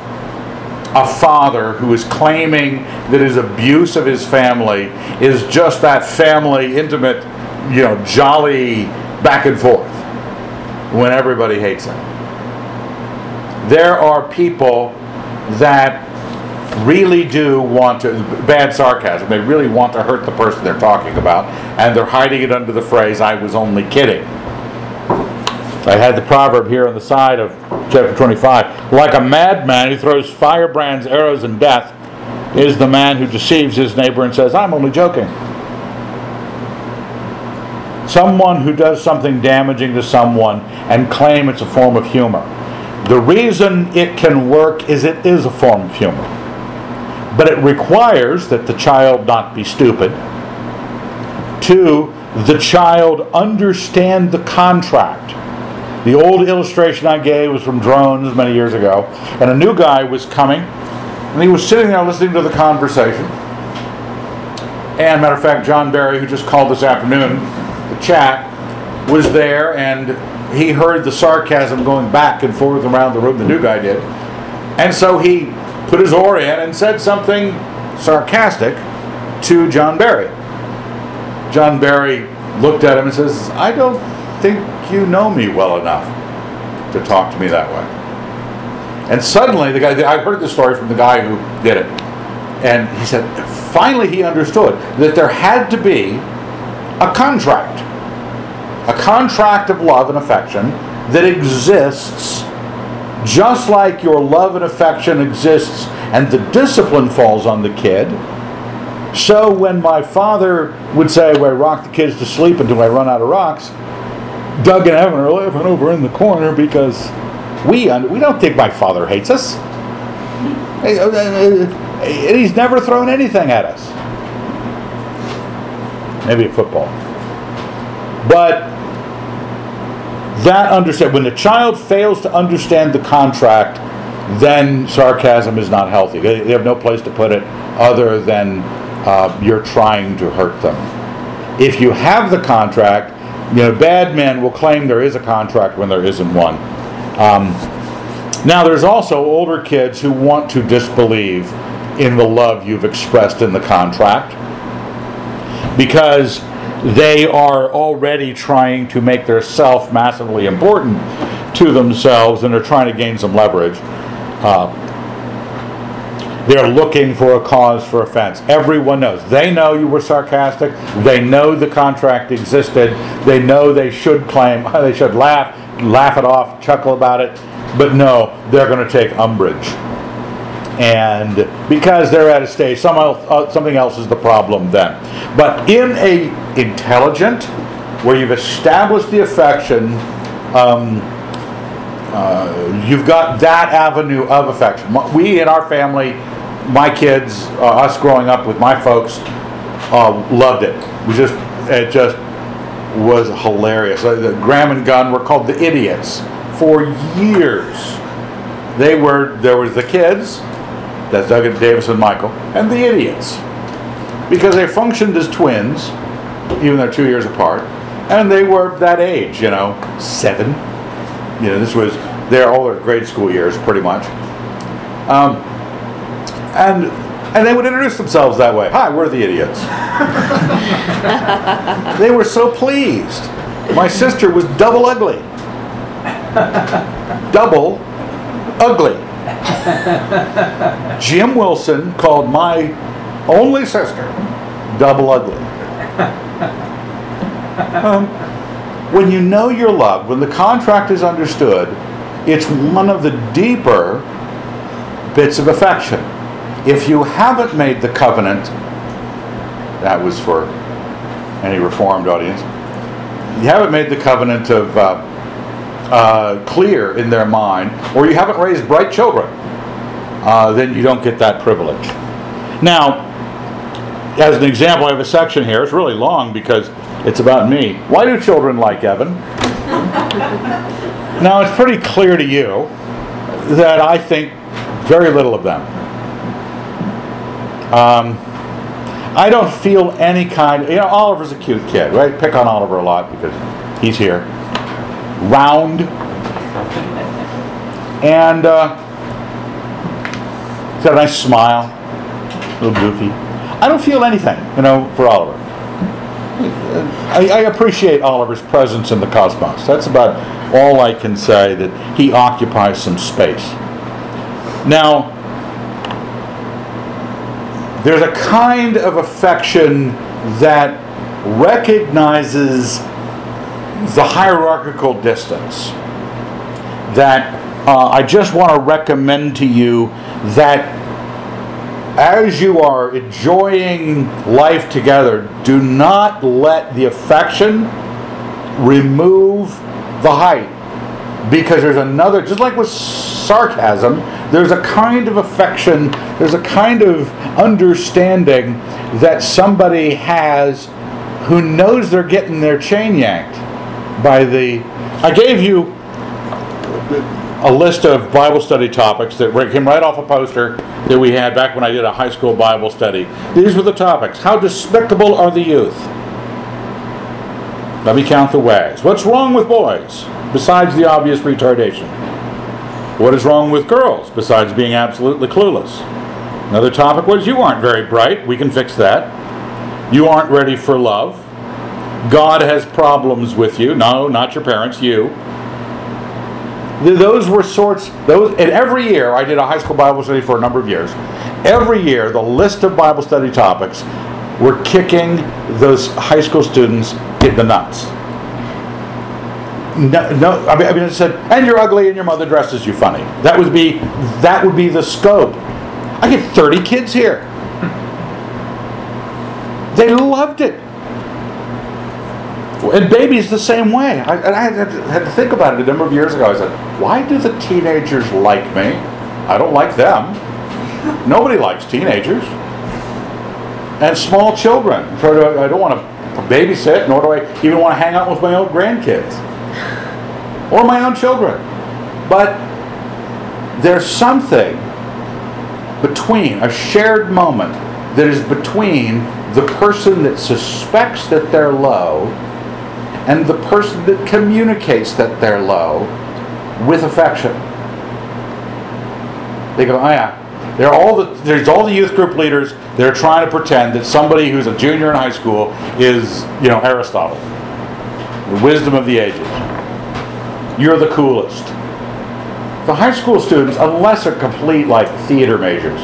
a father who is claiming that his abuse of his family is just that family, intimate, you know, jolly back and forth when everybody hates him. There are people that really do want to, bad sarcasm, they really want to hurt the person they're talking about, and they're hiding it under the phrase, I was only kidding. I had the proverb here on the side of chapter twenty-five. Like a madman who throws firebrands, arrows, and death is the man who deceives his neighbor and says, I'm only joking. Someone who does something damaging to someone and claim it's a form of humor. The reason it can work is it is a form of humor. But it requires that the child not be stupid. Two, the child understand the contract. The old illustration I gave was from Drones many years ago, and a new guy was coming, and he was sitting there listening to the conversation. And matter of fact, John Barry, who just called this afternoon, the chat, was there, and he heard the sarcasm going back and forth around the room, the new guy did. And so he put his oar in and said something sarcastic to John Barry. John Barry looked at him and says, I don't think you know me well enough to talk to me that way. And suddenly the guy, I heard the story from the guy who did it, and he said finally he understood that there had to be a contract a contract of love and affection that exists, just like your love and affection exists, and the discipline falls on the kid. So when my father would say, well, rock the kids to sleep until I run out of rocks, Doug and Evan are laughing over in the corner because we un- we don't think my father hates us. He's never thrown anything at us. Maybe a football. But that understand, when the child fails to understand the contract, then sarcasm is not healthy. They, they have no place to put it other than uh, you're trying to hurt them. If you have the contract, you know, bad men will claim there is a contract when there isn't one. Um, now, there's also older kids who want to disbelieve in the love you've expressed in the contract because they are already trying to make their self massively important to themselves, and they're trying to gain some leverage. Uh, They're looking for a cause for offense. Everyone knows. They know you were sarcastic. They know the contract existed. They know they should claim, they should laugh, laugh it off, chuckle about it. But no, they're going to take umbrage. And because they're at a stage, some else, uh, something else is the problem then. But in a intelligent, where you've established the affection, um, uh, you've got that avenue of affection. We in our family, my kids, uh, us growing up with my folks, uh, loved it. We just, it just was hilarious. Uh, the Graham and Gunn were called the Idiots for years. They were, there was the kids, that's Doug and Davis and Michael, and the Idiots, because they functioned as twins, even though two years apart, and they were that age, you know, seven. You know, this was their all their grade school years, pretty much. Um, And and they would introduce themselves that way. Hi, we're the Idiots. They were so pleased. My sister was double ugly. Double ugly. Jim Wilson called my only sister double ugly. Um, when you know you're loved, when the contract is understood, it's one of the deeper bits of affection. If you haven't made the covenant, that was for any Reformed audience, you haven't made the covenant of uh, uh, clear in their mind, or you haven't raised bright children, uh, then you don't get that privilege. Now, as an example, I have a section here. It's really long because it's about me. Why do children like Evan? Now, it's pretty clear to you that I think very little of them. Um, I don't feel any kind, you know, Oliver's a cute kid, right? Pick on Oliver a lot because he's here. Round. And uh, he's got a nice smile. A little goofy. I don't feel anything, you know, for Oliver. I, I appreciate Oliver's presence in the cosmos. That's about all I can say, that he occupies some space. Now, there's a kind of affection that recognizes the hierarchical distance. That uh, I just want to recommend to you that as you are enjoying life together, do not let the affection remove the height. Because there's another, just like with sarcasm, there's a kind of affection, there's a kind of understanding that somebody has who knows they're getting their chain yanked by the... I gave you a list of Bible study topics that came right off a poster that we had back when I did a high school Bible study. These were the topics. How despicable are the youth? Let me count the ways. What's wrong with boys besides the obvious retardation? What is wrong with girls besides being absolutely clueless? Another topic was, you aren't very bright. We can fix that. You aren't ready for love. God has problems with you. No, not your parents, you. Those were sorts, those, and every year, I did a high school Bible study for a number of years. Every year, the list of Bible study topics were kicking those high school students in the nuts. No, no I mean, I mean, it said, and you're ugly and your mother dresses you funny. That would be, that would be the scope. I get thirty kids here. They loved it. And babies the same way. I, and I had to, had to think about it a number of years ago. I said, why do the teenagers like me? I don't like them. Nobody likes teenagers. And small children. I don't want to babysit, nor do I even want to hang out with my own grandkids. Or my own children. But there's something between, a shared moment, that is between the person that suspects that they're low and the person that communicates that they're low with affection. They go, oh yeah, they're all the, there's all the youth group leaders, they're trying to pretend that somebody who's a junior in high school is, you know, Aristotle. The wisdom of the ages. You're the coolest. The high school students, unless they're complete like theater majors,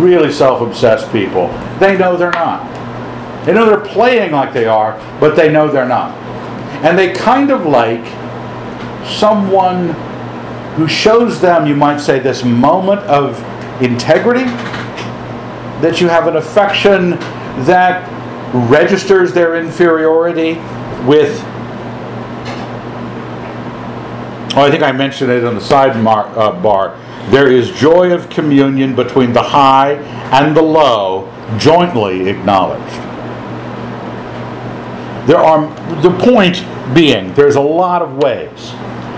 really self-obsessed people, they know they're not. They know they're playing like they are, but they know they're not. And they kind of like someone who shows them, you might say, this moment of integrity, that you have an affection that registers their inferiority with... Oh, I think I mentioned it on the sidebar. Uh, there is joy of communion between the high and the low, jointly acknowledged. There are, the point being, there's a lot of ways,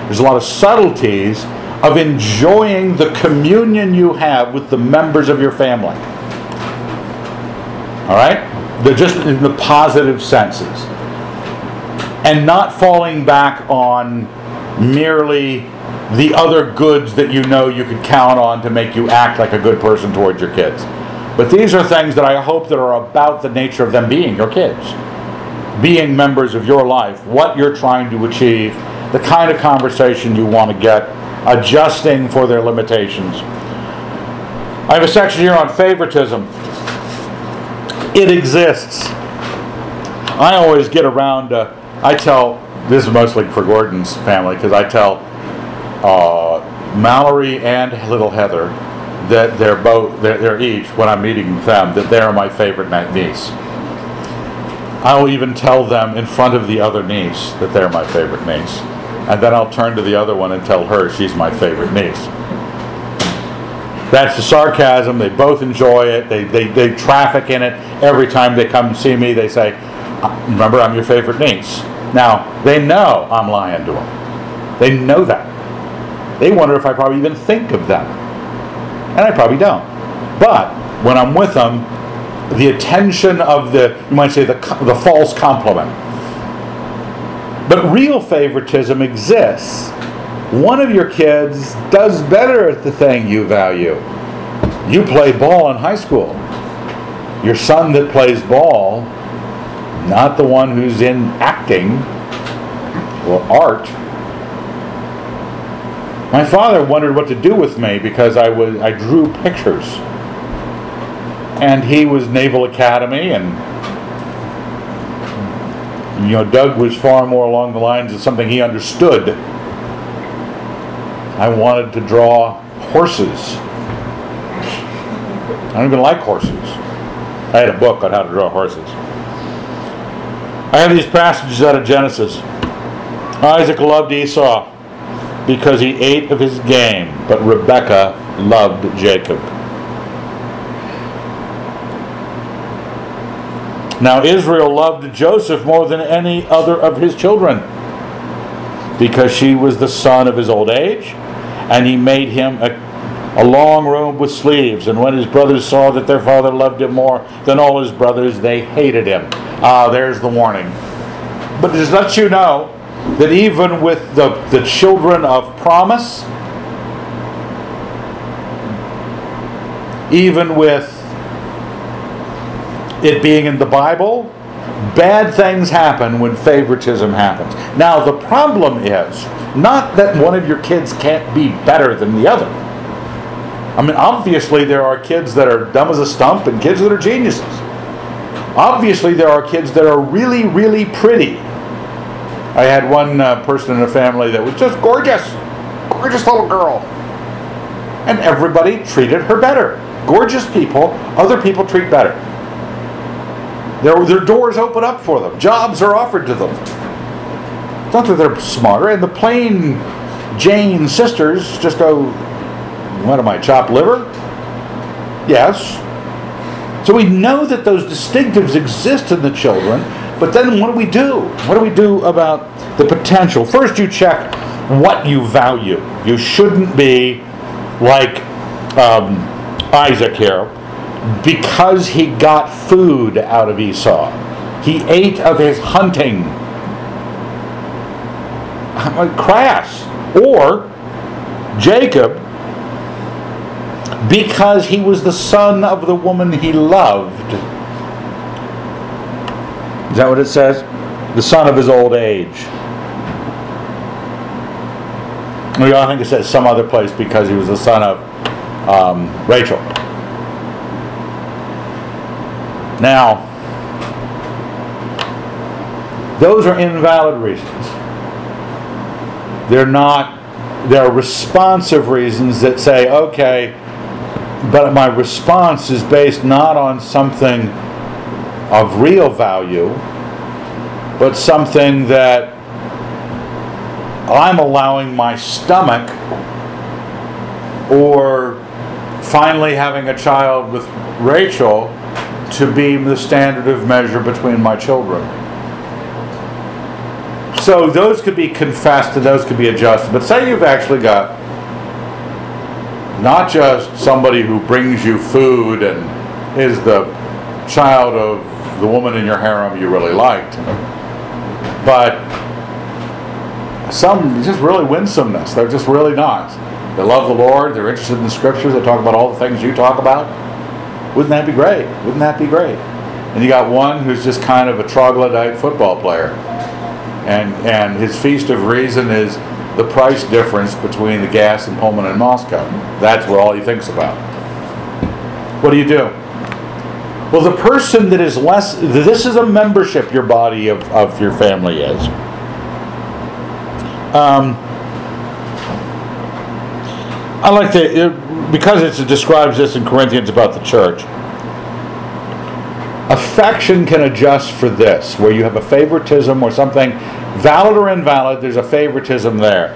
there's a lot of subtleties of enjoying the communion you have with the members of your family. All right? They're just in the positive senses. And not falling back on merely the other goods that you know you could count on to make you act like a good person towards your kids. But these are things that I hope that are about the nature of them being your kids. Being members of your life, what you're trying to achieve, the kind of conversation you want to get, adjusting for their limitations. I have a section here on favoritism. It exists. I always get around, uh, I tell, this is mostly for Gordon's family, because I tell uh, Mallory and little Heather that they're both, they're, they're each, when I'm meeting them, that they're my favorite niece. I'll even tell them in front of the other niece that they're my favorite niece. And then I'll turn to the other one and tell her she's my favorite niece. That's the sarcasm. They both enjoy it. They they, they traffic in it. Every time they come and see me, they say, remember, I'm your favorite niece. Now, they know I'm lying to them. They know that. They wonder if I probably even think of them. And I probably don't. But when I'm with them, the attention of the, you might say, the, the false compliment. But real favoritism exists. One of your kids does better at the thing you value. You play ball in high school. Your son that plays ball, not the one who's in acting or art. My father wondered what to do with me because I was I drew pictures. And he was Naval Academy, and you know, Doug was far more along the lines of something he understood. I wanted to draw horses. I don't even like horses. I had a book on how to draw horses. I have these passages out of Genesis. Isaac loved Esau because he ate of his game, but Rebekah loved Jacob. Now Israel loved Joseph more than any other of his children because she was the son of his old age, and he made him a, a long robe with sleeves. And when his brothers saw that their father loved him more than all his brothers, they hated him. Ah, there's the warning. But just let you know that even with the, the children of promise, even with it being in the Bible, bad things happen when favoritism happens. Now the problem is not that one of your kids can't be better than the other. I mean, obviously there are kids that are dumb as a stump and kids that are geniuses. Obviously there are kids that are really, really pretty. I had one uh, person in a family that was just gorgeous. Gorgeous little girl. And everybody treated her better. Gorgeous people, other people treat better. Their, their doors open up for them. Jobs are offered to them. It's not that they're smarter. And the plain Jane sisters just go, what am I, chopped liver? Yes. So we know that those distinctives exist in the children, but then what do we do? What do we do about the potential? First, you check what you value. You shouldn't be like um, Isaac here, because he got food out of Esau. He ate of his hunting. Crass. Or Jacob, because he was the son of the woman he loved. Is that what it says? The son of his old age. Well, I think it says some other place because he was the son of um, Rachel. Now, those are invalid reasons. They're not, they're responsive reasons that say, okay, but my response is based not on something of real value, but something that I'm allowing my stomach, or finally having a child with Rachel, to be the standard of measure between my children. So those could be confessed and those could be adjusted. But say you've actually got not just somebody who brings you food and is the child of the woman in your harem you really liked, but some just really winsomeness. They're just really nice. They love the Lord. They're interested in the scriptures. They talk about all the things you talk about. Wouldn't that be great? Wouldn't that be great? And you got one who's just kind of a troglodyte football player. And and his feast of reason is the price difference between the gas in Pullman and Moscow. That's what all he thinks about. What do you do? Well, the person that is less... This is a membership your body of, of your family is. Um, I like the... It, because it describes this in Corinthians about the church, affection can adjust for this, where you have a favoritism or something valid or invalid, there's a favoritism there.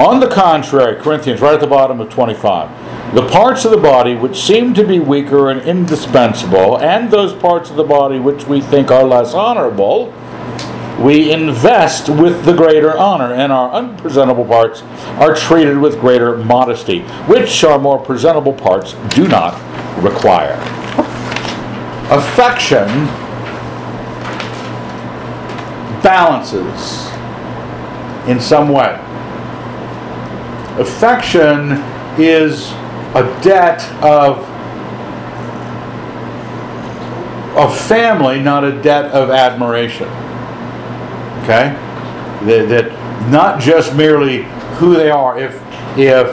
On the contrary, Corinthians, right at the bottom of twenty-five, the parts of the body which seem to be weaker and indispensable, and those parts of the body which we think are less honorable, we invest with the greater honor, and our unpresentable parts are treated with greater modesty, which our more presentable parts do not require. affection balances in some way. Affection is a debt of of family, not a debt of admiration. Okay? That, that not just merely who they are. If if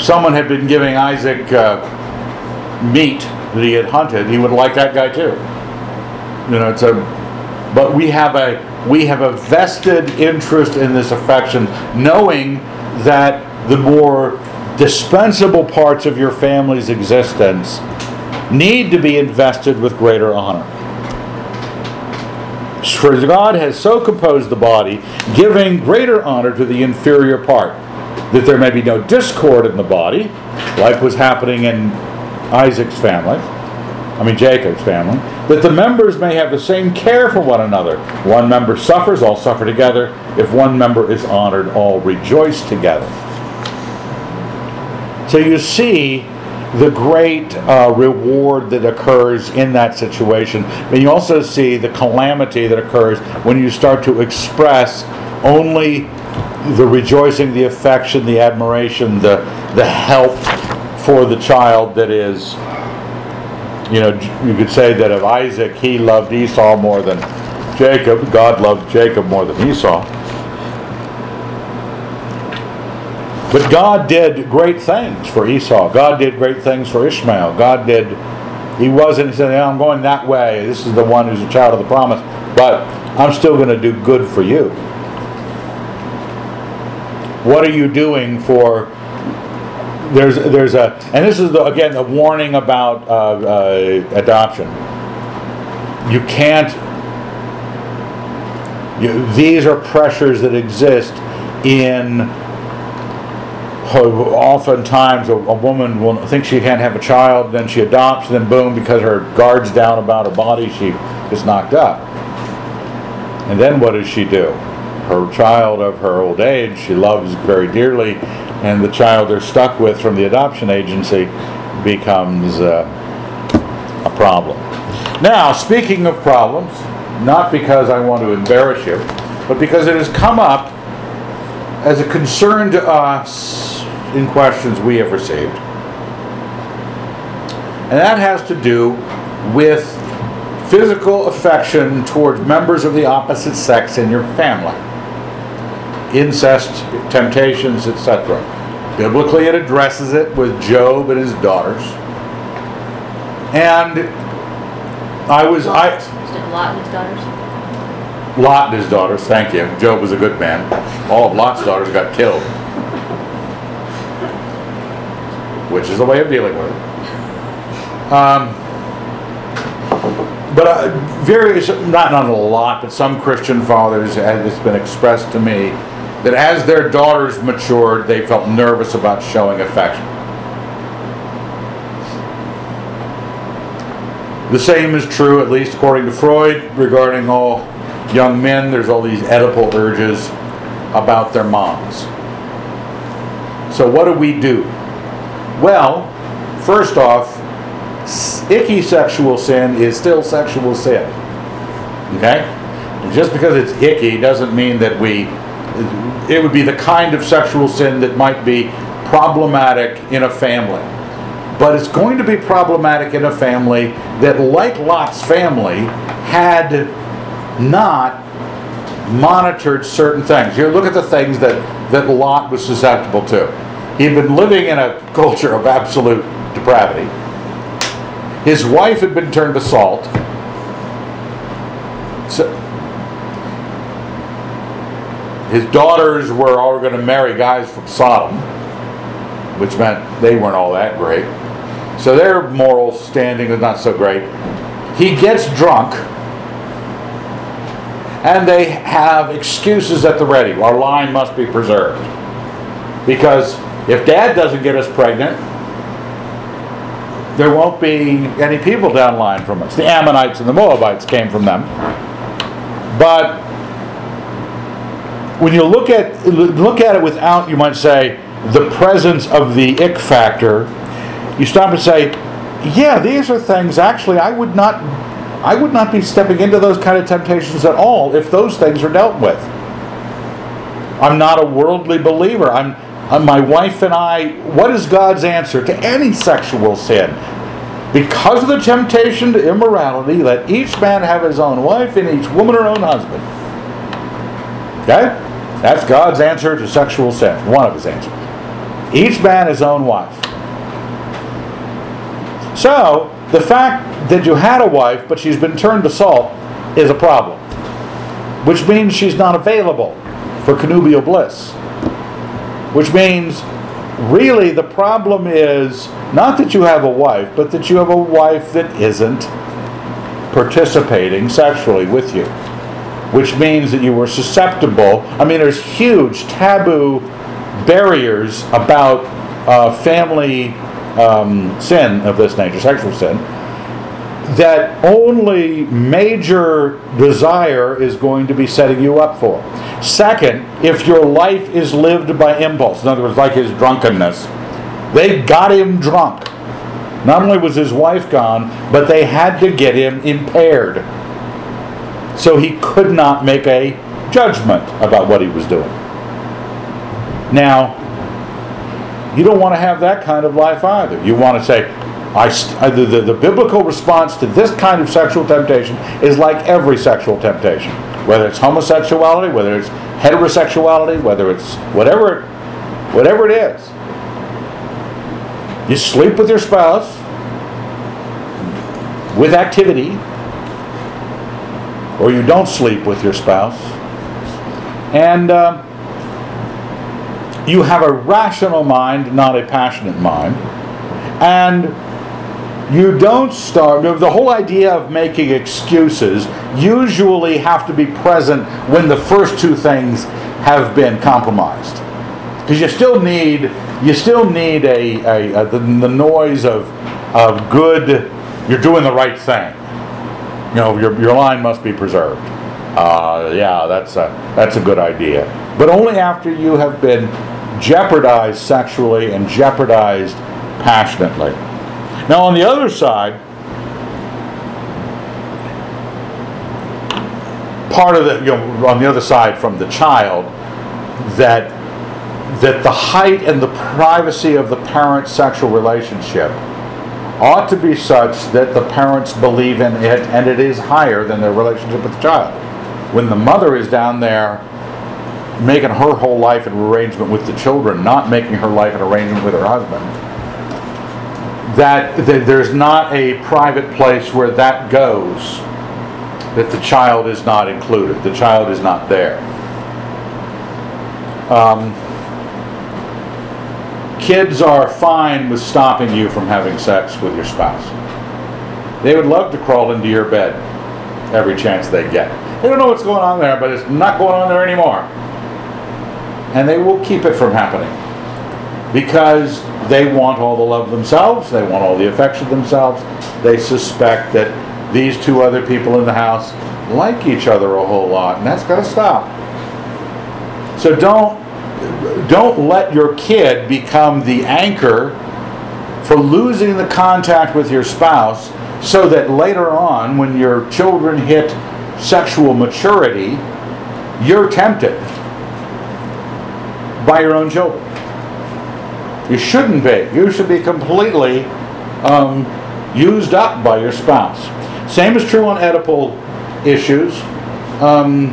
someone had been giving Isaac uh, meat that he had hunted, he would like that guy too. You know, it's a but we have a we have a vested interest in this affection, knowing that the more dispensable parts of your family's existence need to be invested with greater honor. For God has so composed the body, giving greater honor to the inferior part, that there may be no discord in the body, like was happening in Isaac's family, I mean Jacob's family, that the members may have the same care for one another. One member suffers, all suffer together. If one member is honored, all rejoice together. So you see the great uh, reward that occurs in that situation. And you also see the calamity that occurs when you start to express only the rejoicing, the affection, the admiration, the the help for the child that is, you know, you could say that of Isaac, he loved Esau more than Jacob. God loved Jacob more than Esau. But God did great things for Esau. God did great things for Ishmael. God did, he wasn't, he said, no, I'm going that way. This is the one who's a child of the promise. But I'm still going to do good for you. What are you doing for, there's there's a, and this is, the, again, a warning about uh, uh, adoption. You can't, you, these are pressures that exist in, oftentimes a, a woman will think she can't have a child, then she adopts, then boom, because her guard's down about her body, she is knocked up. And then what does she do? Her child of her old age, she loves very dearly, and the child they're stuck with from the adoption agency becomes uh, a problem. Now, speaking of problems, not because I want to embarrass you, but because it has come up as a concern to us in questions we have received. And that has to do with physical affection towards members of the opposite sex in your family. Incest, temptations, et cetera. Biblically it addresses it with Job and his daughters. And I was... Lot. I, Is it Lot and his daughters? Lot and his daughters, thank you. Job was a good man. All of Lot's daughters got killed, which is the way of dealing with it. Um, but uh, various, not not a lot, but some Christian fathers, and it's been expressed to me, that as their daughters matured, they felt nervous about showing affection. The same is true, at least according to Freud, regarding all young men. There's all these Oedipal urges about their moms. So what do we do? Well, first off, icky sexual sin is still sexual sin. Okay? And just because it's icky doesn't mean that we... It would be the kind of sexual sin that might be problematic in a family. But it's going to be problematic in a family that, like Lot's family, had not monitored certain things. Here, look at the things that, that Lot was susceptible to. He'd been living in a culture of absolute depravity. His wife had been turned to salt. So his daughters were all going to marry guys from Sodom, which meant they weren't all that great. So their moral standing was not so great. He gets drunk, and they have excuses at the ready. Our line must be preserved. Because if Dad doesn't get us pregnant, there won't be any people down line from us. The Ammonites and the Moabites came from them. But when you look at look at it without, you might say, the presence of the ick factor, you stop and say, yeah, these are things, actually, I would not, I would not be stepping into those kind of temptations at all if those things are dealt with. I'm not a worldly believer. I'm, I'm my wife and I, what is God's answer to any sexual sin? Because of the temptation to immorality, let each man have his own wife and each woman her own husband. Okay? That's God's answer to sexual sin. One of his answers. Each man his own wife. So, the fact that you had a wife, but she's been turned to salt, is a problem. Which means she's not available for connubial bliss. Which means, really, the problem is not that you have a wife, but that you have a wife that isn't participating sexually with you, which means that you were susceptible. I mean, there's huge taboo barriers about uh, family um, sin of this nature, sexual sin, that only major desire is going to be setting you up for. Second, if your life is lived by impulse, in other words, like his drunkenness, they got him drunk. Not only was his wife gone, but they had to get him impaired. So he could not make a judgment about what he was doing. Now, you don't want to have that kind of life either. You want to say, I st- the, the, the biblical response to this kind of sexual temptation is like every sexual temptation. Whether it's homosexuality, whether it's heterosexuality, whether it's whatever, whatever it is. You sleep with your spouse with activity, or you don't sleep with your spouse, and uh, you have a rational mind, not a passionate mind, and you don't start, the whole idea of making excuses usually have to be present when the first two things have been compromised. Because you still need, you still need a, a, a the, the noise of, of good, you're doing the right thing. You know, your, your line must be preserved. Uh, yeah, that's a, that's a good idea. But only after you have been jeopardized sexually and jeopardized passionately. Now, on the other side, part of the, you know, on the other side from the child, that that the height and the privacy of the parent sexual relationship ought to be such that the parents believe in it, and it is higher than their relationship with the child. When the mother is down there making her whole life an arrangement with the children, not making her life an arrangement with her husband, that there's not a private place where that goes, that the child is not included, the child is not there. Um, kids are fine with stopping you from having sex with your spouse. They would love to crawl into your bed every chance they get. They don't know what's going on there, but it's not going on there anymore. And they will keep it from happening, because they want all the love themselves, they want all the affection themselves, they suspect that these two other people in the house like each other a whole lot, and that's got to stop. So don't, don't let your kid become the anchor for losing the contact with your spouse, so that later on, when your children hit sexual maturity, you're tempted by your own children. You shouldn't be. You should be completely um, used up by your spouse. Same is true on Oedipal issues. Um,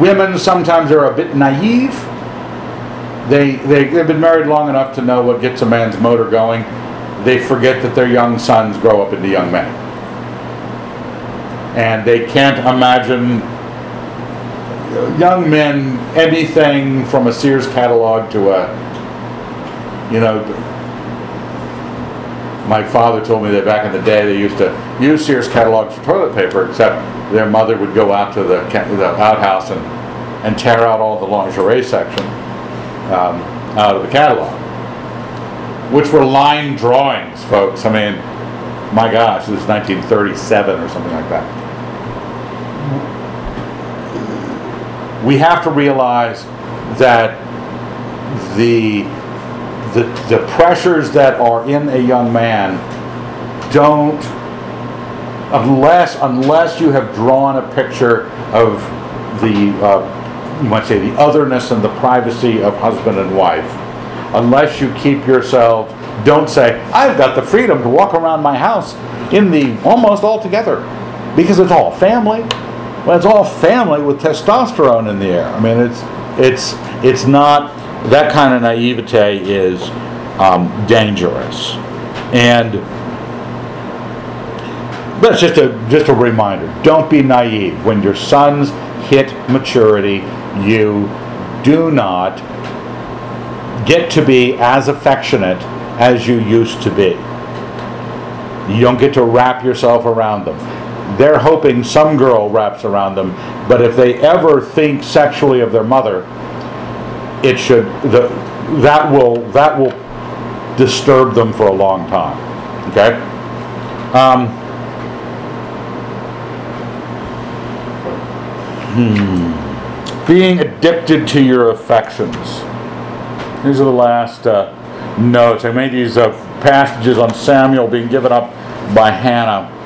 women sometimes are a bit naive. They, they, they've been married long enough to know what gets a man's motor going. They forget that their young sons grow up into young men. And they can't imagine young men anything from a Sears catalog to a... You know, my father told me that back in the day they used to use Sears catalogs for toilet paper, except their mother would go out to the, the outhouse and, and tear out all the lingerie section um, out of the catalog, which were line drawings, folks. I mean, my gosh, it was nineteen thirty-seven or something like that. We have to realize that the The, the pressures that are in a young man don't, unless unless you have drawn a picture of the, uh, you might say, the otherness and the privacy of husband and wife, unless you keep yourself, don't say, I've got the freedom to walk around my house in the almost all together, because it's all family. Well, it's all family with testosterone in the air. I mean, it's it's it's not, that kind of naivete is um, dangerous. And but it's just a just a reminder, don't be naive. When your sons hit maturity, you do not get to be as affectionate as you used to be. You don't get to wrap yourself around them. They're hoping some girl wraps around them, but if they ever think sexually of their mother, it should the, that will that will disturb them for a long time. Okay. Um, hmm. Being addicted to your affections. These are the last uh, notes. I made these uh, passages on Samuel being given up by Hannah.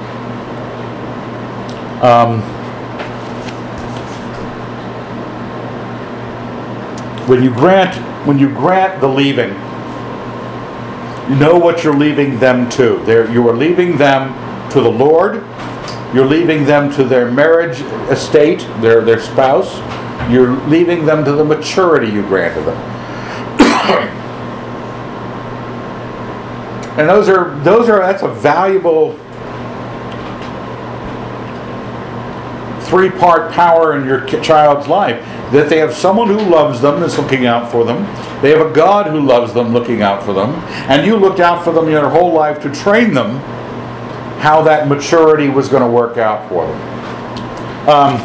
Um, when you grant, when you grant the leaving, you know what you're leaving them to. They're, you are leaving them to the Lord. You're leaving them to their marriage estate, their their spouse. You're leaving them to the maturity you granted them. And those are those are that's a valuable three-part power in your child's life, that they have someone who loves them, is looking out for them, they have a God who loves them, looking out for them, and you looked out for them your whole life to train them how that maturity was going to work out for them. Um,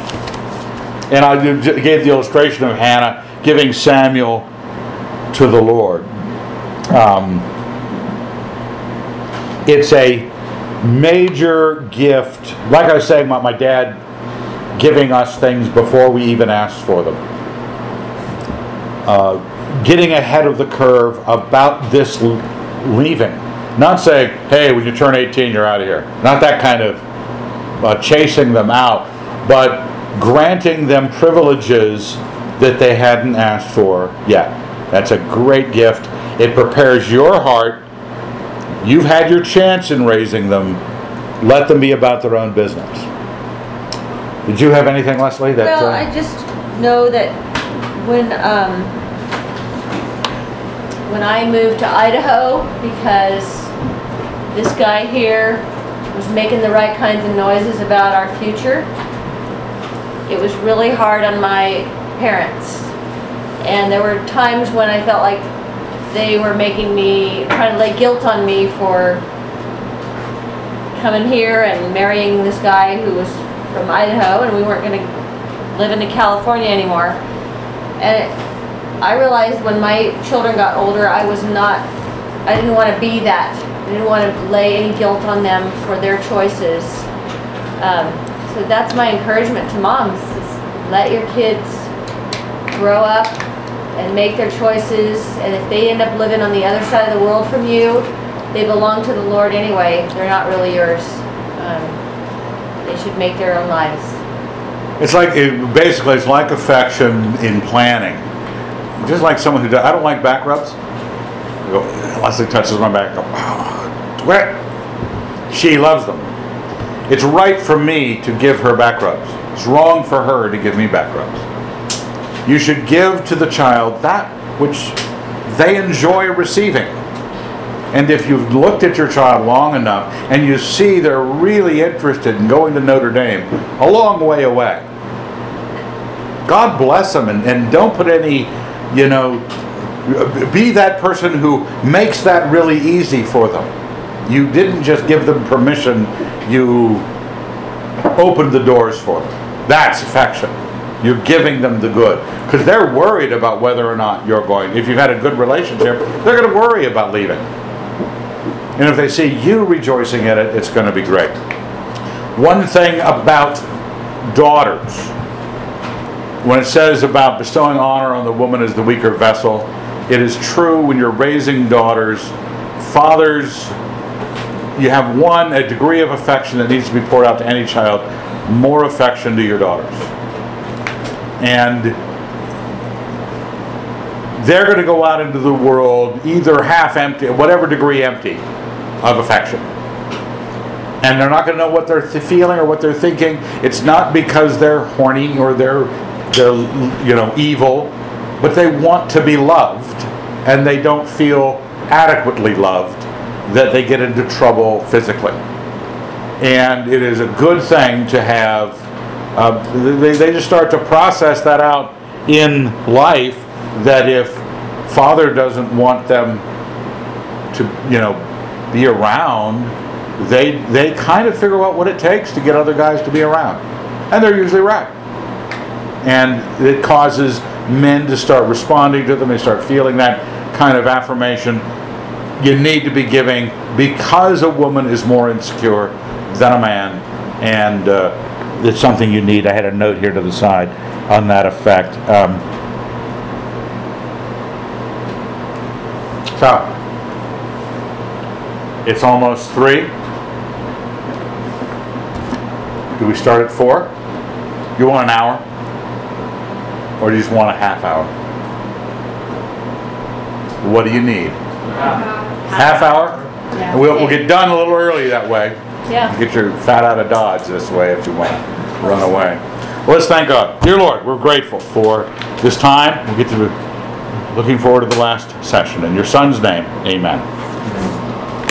and I gave the illustration of Hannah giving Samuel to the Lord. Um, it's a major gift. Like I was saying about my dad giving us things before we even ask for them. Uh, getting ahead of the curve about this leaving. Not saying, hey, when you turn eighteen, you're out of here. Not that kind of uh, chasing them out, but granting them privileges that they hadn't asked for yet. That's a great gift. It prepares your heart. You've had your chance in raising them. Let them be about their own business. Did you have anything, Leslie? That, well, uh, I just know that when um, when I moved to Idaho, because this guy here was making the right kinds of noises about our future, it was really hard on my parents. And there were times when I felt like they were making me, trying to lay guilt on me for coming here and marrying this guy who was from Idaho, and we weren't going to live in California anymore. And it, I realized when my children got older, I was not, I didn't want to be that. I didn't want to lay any guilt on them for their choices. Um, so that's my encouragement to moms, is let your kids grow up and make their choices, and if they end up living on the other side of the world from you, they belong to the Lord anyway. They're not really yours. Um, They should make their own lives. It's like, it, basically, it's like affection in planning. Just like someone who does, I don't like back rubs. Leslie touches my back. Oh, where? She loves them. It's right for me to give her back rubs. It's wrong for her to give me back rubs. You should give to the child that which they enjoy receiving. And if you've looked at your child long enough and you see they're really interested in going to Notre Dame, a long way away, God bless them, and, and don't put any, you know, be that person who makes that really easy for them. You didn't just give them permission, you opened the doors for them. That's affection. You're giving them the good. Because they're worried about whether or not you're going. If you've had a good relationship, they're going to worry about leaving. And if they see you rejoicing in it, it's going to be great. One thing about daughters, when it says about bestowing honor on the woman as the weaker vessel, it is true when you're raising daughters. Fathers you have one, a degree of affection that needs to be poured out to any child, more affection to your daughters. And they're going to go out into the world either half empty, whatever degree empty of affection. And they're not going to know what they're th- feeling or what they're thinking. It's not because they're horny or they're, they're, you know, evil, but they want to be loved, and they don't feel adequately loved, that they get into trouble physically. And it is a good thing to have, uh, they, they just start to process that out in life, that if father doesn't want them to, you know, be around, they they kind of figure out what it takes to get other guys to be around. And they're usually right. And it causes men to start responding to them. They start feeling that kind of affirmation you need to be giving, because a woman is more insecure than a man. And uh, it's something you need. I had a note here to the side on that effect. Um, So, it's almost three. Do we start at four? You want an hour? Or do you just want a half hour? What do you need? Half hour? Yeah. We'll, we'll get done a little early that way. Yeah. Get your fat out of Dodge this way if you want to run away. Well, let's thank God. Dear Lord, we're grateful for this time. We'll get to the... Looking forward to the last session. In your son's name, amen.